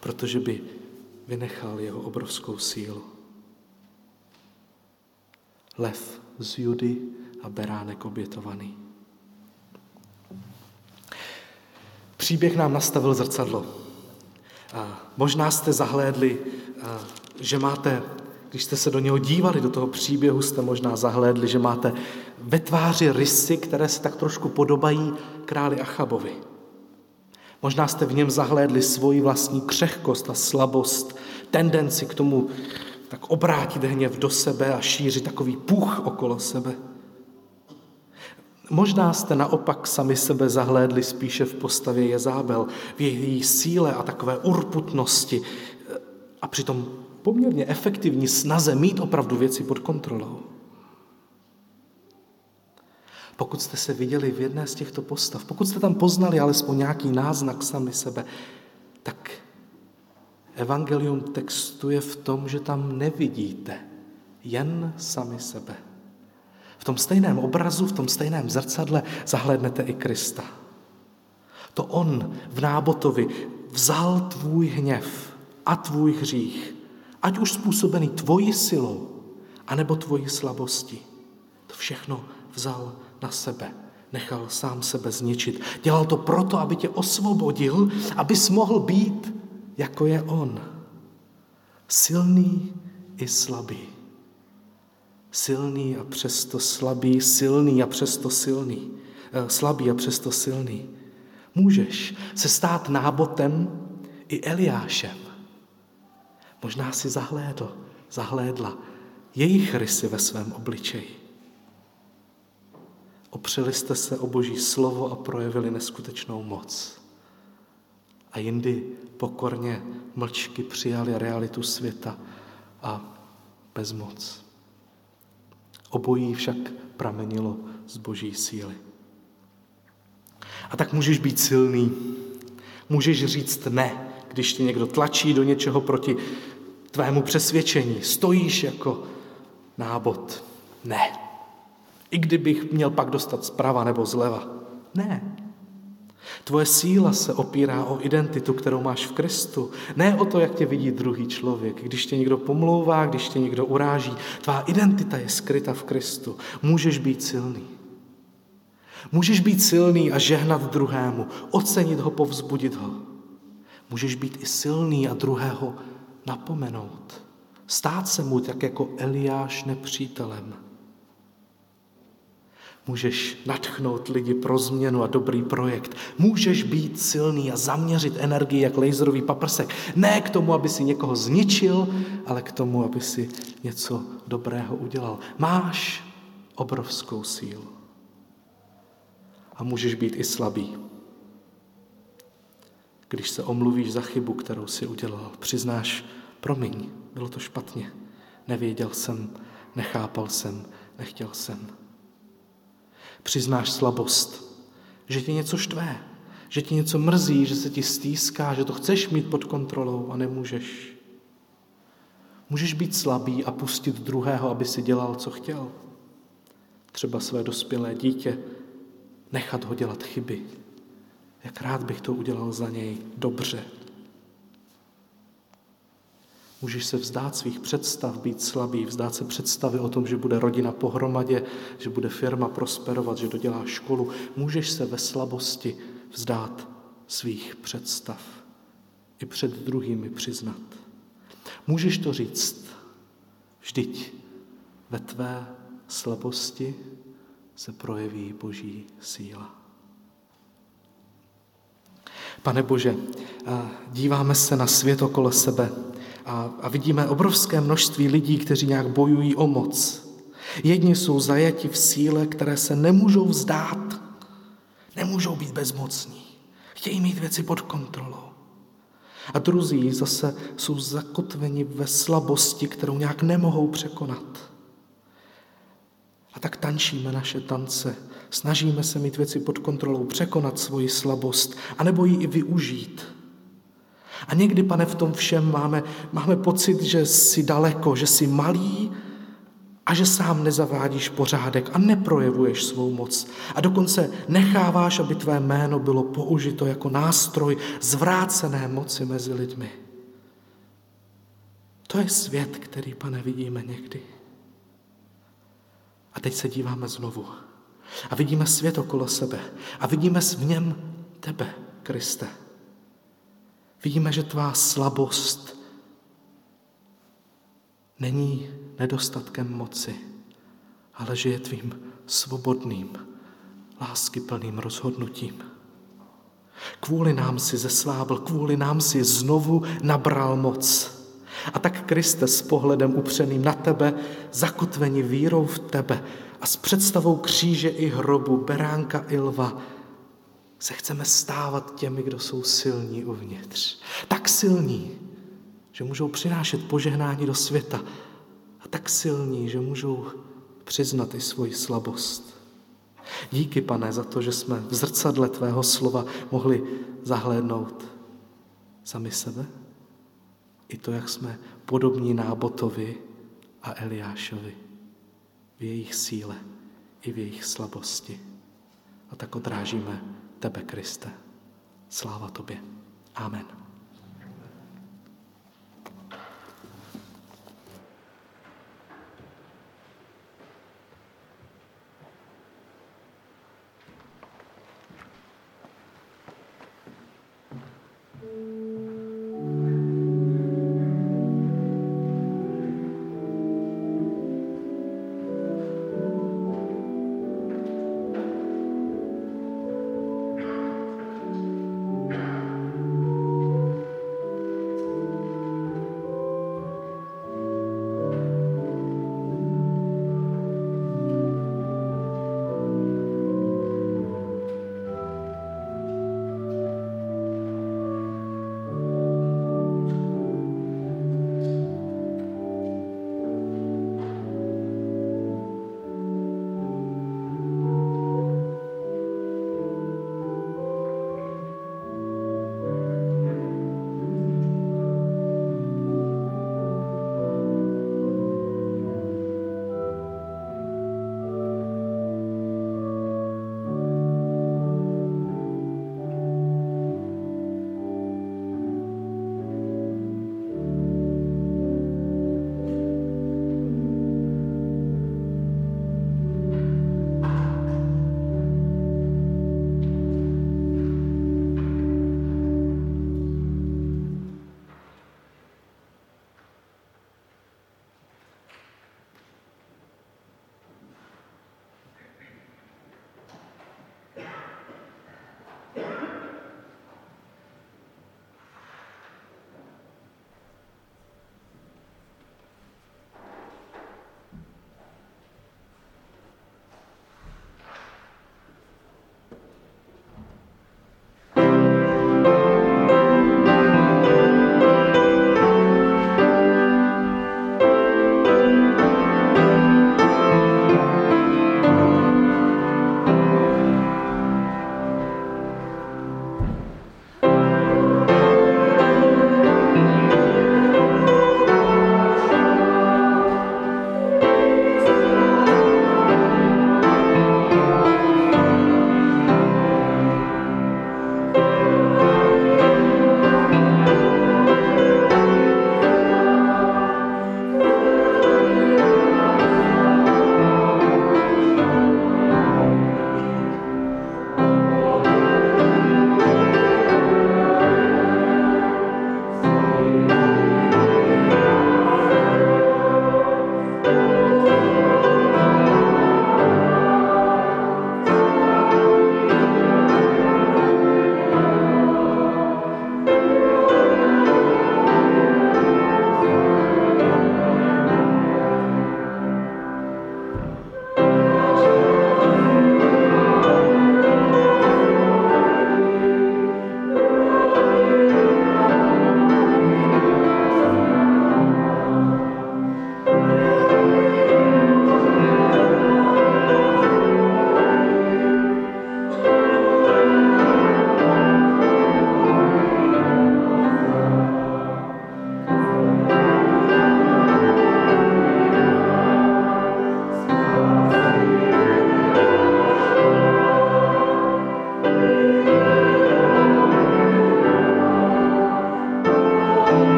protože by vynechal jeho obrovskou sílu. Lev z Judy a beránek obětovaný. Příběh nám nastavil zrcadlo. Možná jste zahlédli, že máte, když jste se do něho dívali, do toho příběhu, jste možná zahlédli, že máte ve tváři rysy, které se tak trošku podobají králi Achabovi. Možná jste v něm zahlédli svoji vlastní křehkost a slabost, tendenci k tomu tak obrátit hněv do sebe a šířit takový puch okolo sebe. Možná jste naopak sami sebe zahlédli spíše v postavě Jezábel, v její síle a takové urputnosti a přitom poměrně efektivní snaze mít opravdu věci pod kontrolou. Pokud jste se viděli v jedné z těchto postav, pokud jste tam poznali alespoň nějaký náznak sami sebe, tak evangelium textu je v tom, že tam nevidíte jen sami sebe. V tom stejném obrazu, v tom stejném zrcadle zahlédnete i Krista. To on v Nábotovi vzal tvůj hněv a tvůj hřích, ať už způsobený tvojí silou, anebo tvojí slabostí. To všechno vzal na sebe, nechal sám sebe zničit. Dělal to proto, aby tě osvobodil, abys mohl být, jako je on. Silný i slabý. Silný a přesto slabý, silný a přesto silný. Slabý a přesto silný. Můžeš se stát Nábotem i Eliášem. Možná si zahlédla jejich rysy ve svém obličeji. Opřeli jste se o Boží slovo a projevili neskutečnou moc. A jindy pokorně mlčky přijali realitu světa a bezmoc. Obojí však pramenilo z Boží síly. A tak můžeš být silný. Můžeš říct ne, když tě někdo tlačí do něčeho proti tvému přesvědčení. Stojíš jako Nábot. Ne. I kdybych měl pak dostat zprava nebo zleva. Ne. Tvoje síla se opírá o identitu, kterou máš v Kristu. Ne o to, jak tě vidí druhý člověk. Když tě někdo pomlouvá, když tě někdo uráží, tvá identita je skryta v Kristu. Můžeš být silný. Můžeš být silný a žehnat druhému, ocenit ho, povzbudit ho. Můžeš být i silný a druhého napomenout. Stát se mu tak jako Eliáš nepřítelem. Můžeš nadchnout lidi pro změnu a dobrý projekt. Můžeš být silný a zaměřit energii jak laserový paprsek. Ne k tomu, aby si někoho zničil, ale k tomu, aby si něco dobrého udělal. Máš obrovskou sílu. A můžeš být i slabý. Když se omluvíš za chybu, kterou si udělal, přiznáš, promiň, bylo to špatně. Nevěděl jsem, nechápal jsem, nechtěl jsem. Přiznáš slabost, že tě něco štve, že tě něco mrzí, že se ti stýská, že to chceš mít pod kontrolou a nemůžeš. Můžeš být slabý a pustit druhého, aby si dělal, co chtěl. Třeba své dospělé dítě, nechat ho dělat chyby. Jak rád bych to udělal za něj dobře. Můžeš se vzdát svých představ, být slabý, vzdát se představy o tom, že bude rodina pohromadě, že bude firma prosperovat, že dodělá školu. Můžeš se ve slabosti vzdát svých představ. I před druhými přiznat. Můžeš to říct. Vždyť ve tvé slabosti se projeví Boží síla. Pane Bože, díváme se na svět okolo sebe a vidíme obrovské množství lidí, kteří nějak bojují o moc. Jedni jsou zajati v síle, které se nemůžou vzdát, nemůžou být bezmocní, chtějí mít věci pod kontrolou. A druzí zase jsou zakotveni ve slabosti, kterou nějak nemohou překonat. A tak tančíme naše tance, snažíme se mít věci pod kontrolou, překonat svoji slabost, anebo ji i využít. A někdy, Pane, v tom všem máme pocit, že jsi daleko, že jsi malý a že sám nezavádíš pořádek a neprojevuješ svou moc. A dokonce necháváš, aby tvé jméno bylo použito jako nástroj zvrácené moci mezi lidmi. To je svět, který, Pane, vidíme někdy. A teď se díváme znovu a vidíme svět okolo sebe a vidíme v něm tebe, Kriste. Vidíme, že tvá slabost není nedostatkem moci, ale že je tvým svobodným, láskyplným rozhodnutím. Kvůli nám si zeslábl, kvůli nám si znovu nabral moc. A tak, Kriste, s pohledem upřeným na tebe, zakotveni vírou v tebe a s představou kříže i hrobu, beránka i lva, se chceme stávat těmi, kdo jsou silní uvnitř. Tak silní, že můžou přinášet požehnání do světa a tak silní, že můžou přiznat i svoji slabost. Díky, Pane, za to, že jsme v zrcadle tvého slova mohli zahlédnout sami sebe i to, jak jsme podobní Nábotovi a Eliášovi v jejich síle i v jejich slabosti. A tak odrážíme tebe, Kriste. Sláva tobě. Amen.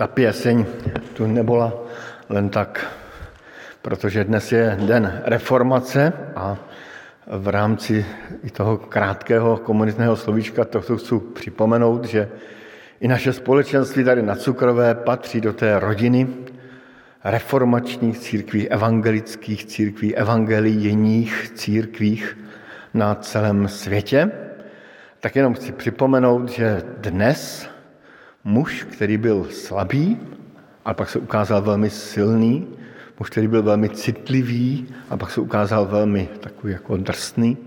Ta pěseň tu nebyla len tak, protože dnes je den reformace a v rámci i toho krátkého komunitného slovíčka to chci připomenout, že i naše společenství tady na Cukrové patří do té rodiny reformačních církví, evangelických církví, evangelijních církvích na celém světě. Tak jenom chci připomenout, že dnes muž, který byl slabý, ale pak se ukázal velmi silný, muž, který byl velmi citlivý a pak se ukázal velmi takový jako drsný,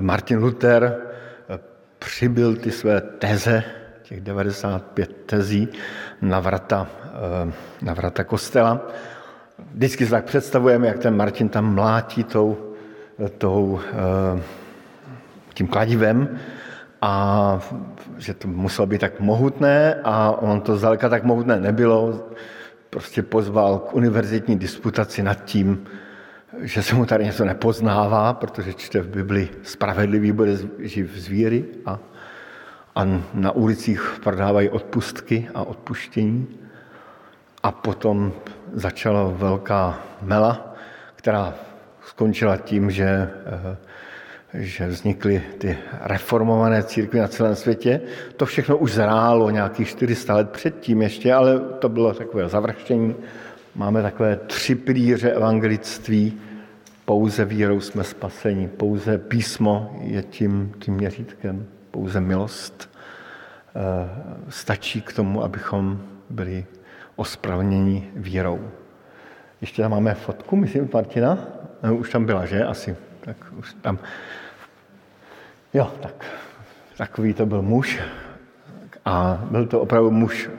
Martin Luther přibyl ty své teze, těch 95 tezí na vrata kostela. Vždycky si tak představujeme, jak ten Martin tam mlátí tím kladivem a že to muselo být tak mohutné a on to zdaleka tak mohutné nebylo. Prostě pozval k univerzitní disputaci nad tím, že se mu tady něco nepoznává, protože čte v Bibli spravedlivý bude živ z víry a na ulicích prodávají odpustky a odpuštění. A potom začala velká mela, která skončila tím, že vznikly ty reformované církve na celém světě. To všechno už zrálo nějakých 400 let předtím ještě, ale to bylo takové završení. Máme takové 3 pilíře evangelictví. Pouze vírou jsme spaseni, pouze písmo je tím měřítkem, pouze milost. Stačí k tomu, abychom byli ospravedlněni vírou. Ještě tam máme fotku, myslím, Martina. Už tam byla, že? Asi. Tak už tam. Jo, tak. Takový to byl muž. A byl to opravdu muž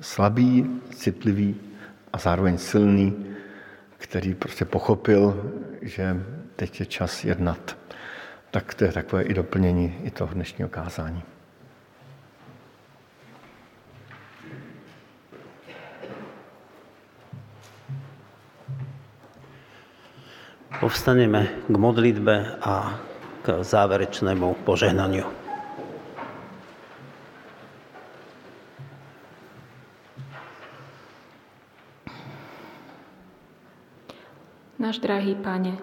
slabý, citlivý a zároveň silný, který prostě pochopil, že teď je čas jednat. Tak to je takové i doplnění i toho dnešního kázání. Povstaneme k modlitbe a k záverečnému požehnaniu. Náš drahý Pane,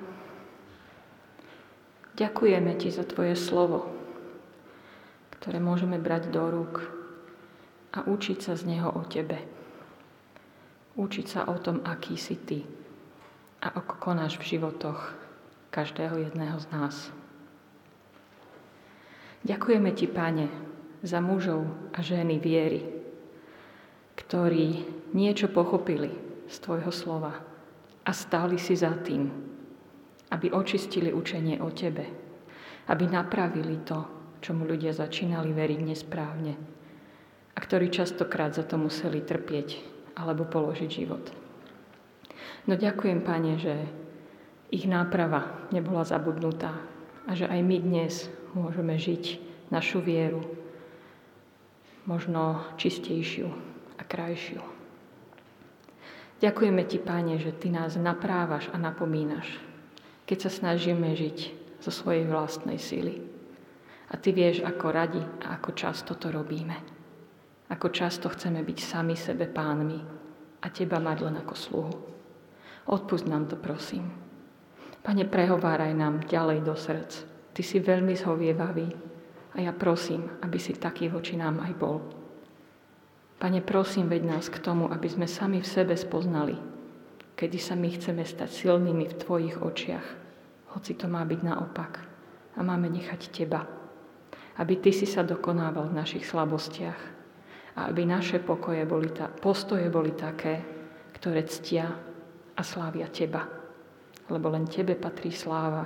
ďakujeme Ti za Tvoje slovo, ktoré môžeme brať do rúk a učiť sa z neho o Tebe. Učiť sa o tom, aký si Ty a ako konáš v životoch každého jedného z nás. Ďakujeme Ti, Pane, za mužov a ženy viery, ktorí niečo pochopili z Tvojho slova a stáli si za tým, aby očistili učenie o Tebe, aby napravili to, čomu ľudia začínali veriť nesprávne a ktorí častokrát za to museli trpieť alebo položiť život. No ďakujem, Pane, že ich náprava nebola zabudnutá a že aj my dnes môžeme žiť našu vieru možno čistejšiu a krajšiu. Ďakujeme Ti, Pane, že Ty nás naprávaš a napomínaš, keď sa snažíme žiť zo svojej vlastnej síly. A Ty vieš, ako radi a ako často to robíme. Ako často chceme byť sami sebe pánmi a Teba mať len ako sluhu. Odpusť nám to, prosím. Pane, prehováraj nám ďalej do srdc. Ty si veľmi zhovievavý a ja prosím, aby si taký voči nám aj bol. Pane, prosím, veď nás k tomu, aby sme sami v sebe spoznali, kedy sa my chceme stať silnými v Tvojich očiach, hoci to má byť naopak a máme nechať Teba. Aby Ty si sa dokonával v našich slabostiach a aby naše postoje boli také, ktoré ctia a slávia Teba, lebo len Tebe patrí sláva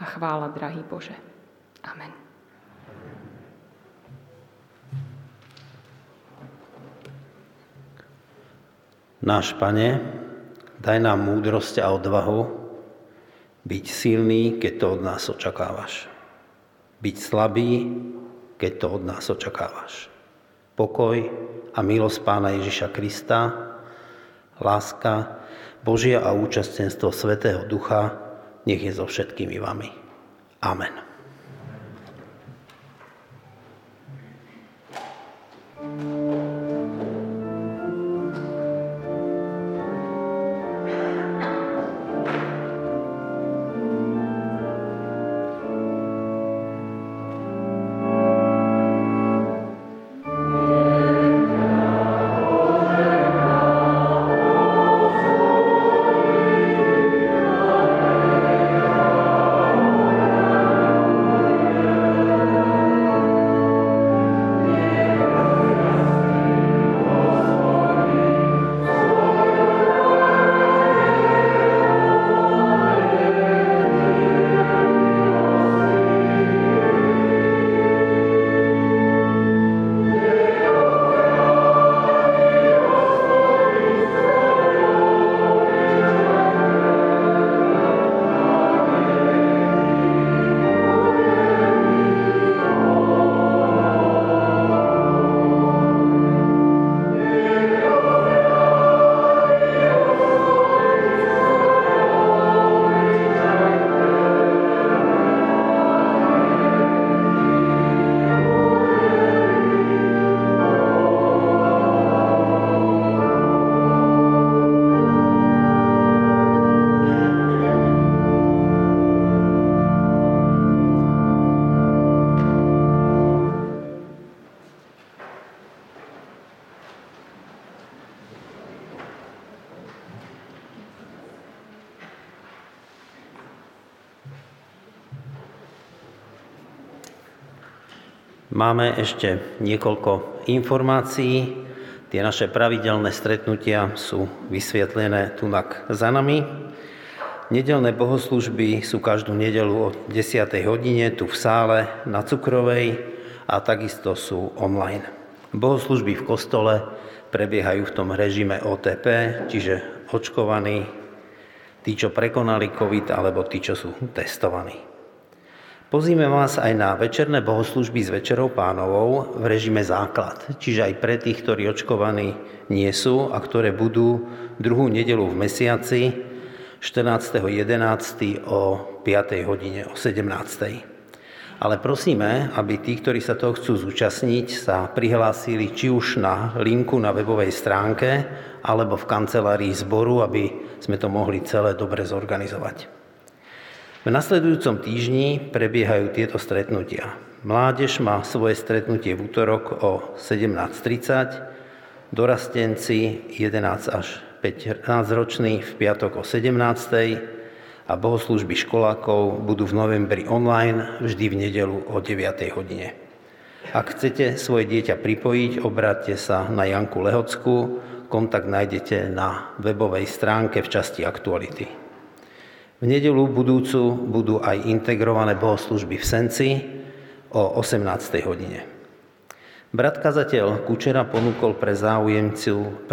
a chvála, drahý Bože. Amen. Náš Pane, daj nám múdrosť a odvahu byť silný, keď to od nás očakávaš. Byť slabý, keď to od nás očakávaš. Pokoj a milosť Pána Ježiša Krista, láska Božia a účastenstvo Svätého Ducha nech je so všetkými vami. Amen. Máme ešte niekoľko informácií. Tie naše pravidelné stretnutia sú vysvietlené tunak za nami. Nedeľné bohoslúžby sú každú nedeľu o 10. hodine tu v sále na Cukrovej a takisto sú online. Bohoslúžby v kostole prebiehajú v tom režime OTP, čiže očkovaní, tí, čo prekonali COVID, alebo tí, čo sú testovaní. Pozývame vás aj na večerné bohoslúžby s Večerou Pánovou v režime základ, čiže aj pre tých, ktorí očkovaní nie sú a ktoré budú druhú nedeľu v mesiaci 14.11. o 5. hodine, o 17. Ale prosíme, aby tí, ktorí sa toho chcú zúčastniť, sa prihlásili či už na linku na webovej stránke, alebo v kancelárii zboru, aby sme to mohli celé dobre zorganizovať. V nasledujúcom týždni prebiehajú tieto stretnutia. Mládež má svoje stretnutie v útorok o 17.30, dorastenci 11 až 15 roční v piatok o 17.00 a bohoslúžby školákov budú v novembri online vždy v nedeľu o 9.00 hodine. Ak chcete svoje dieťa pripojiť, obráťte sa na Janku Lehocku. Kontakt nájdete na webovej stránke v časti aktuality. V nedeľu budúcu budú aj integrované bohoslúžby v Senci o 18. hodine. Brat kazateľ Kučera ponúkol pre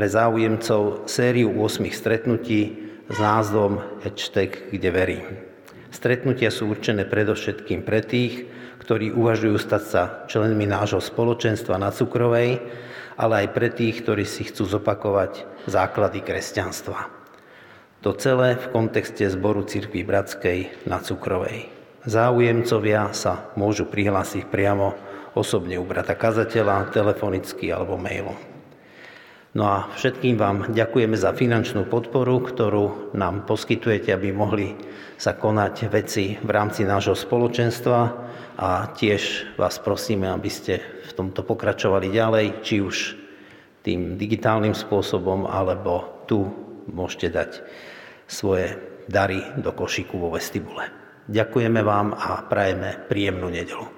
záujemcov sériu 8 stretnutí s názvom #kdeverím. Stretnutia sú určené predovšetkým pre tých, ktorí uvažujú stať sa členmi nášho spoločenstva na Cukrovej, ale aj pre tých, ktorí si chcú zopakovať základy kresťanstva. To celé v kontexte zboru Církvy Bratskej na Cukrovej. Záujemcovia sa môžu prihlásiť priamo osobne u brata kazateľa, telefonicky alebo mailom. No a všetkým vám ďakujeme za finančnú podporu, ktorú nám poskytujete, aby mohli sa konať veci v rámci nášho spoločenstva a tiež vás prosíme, aby ste v tomto pokračovali ďalej, či už tým digitálnym spôsobom, alebo tu môžete dať svoje dary do košíku vo vestibule. Ďakujeme vám a prajeme príjemnú nedeľu.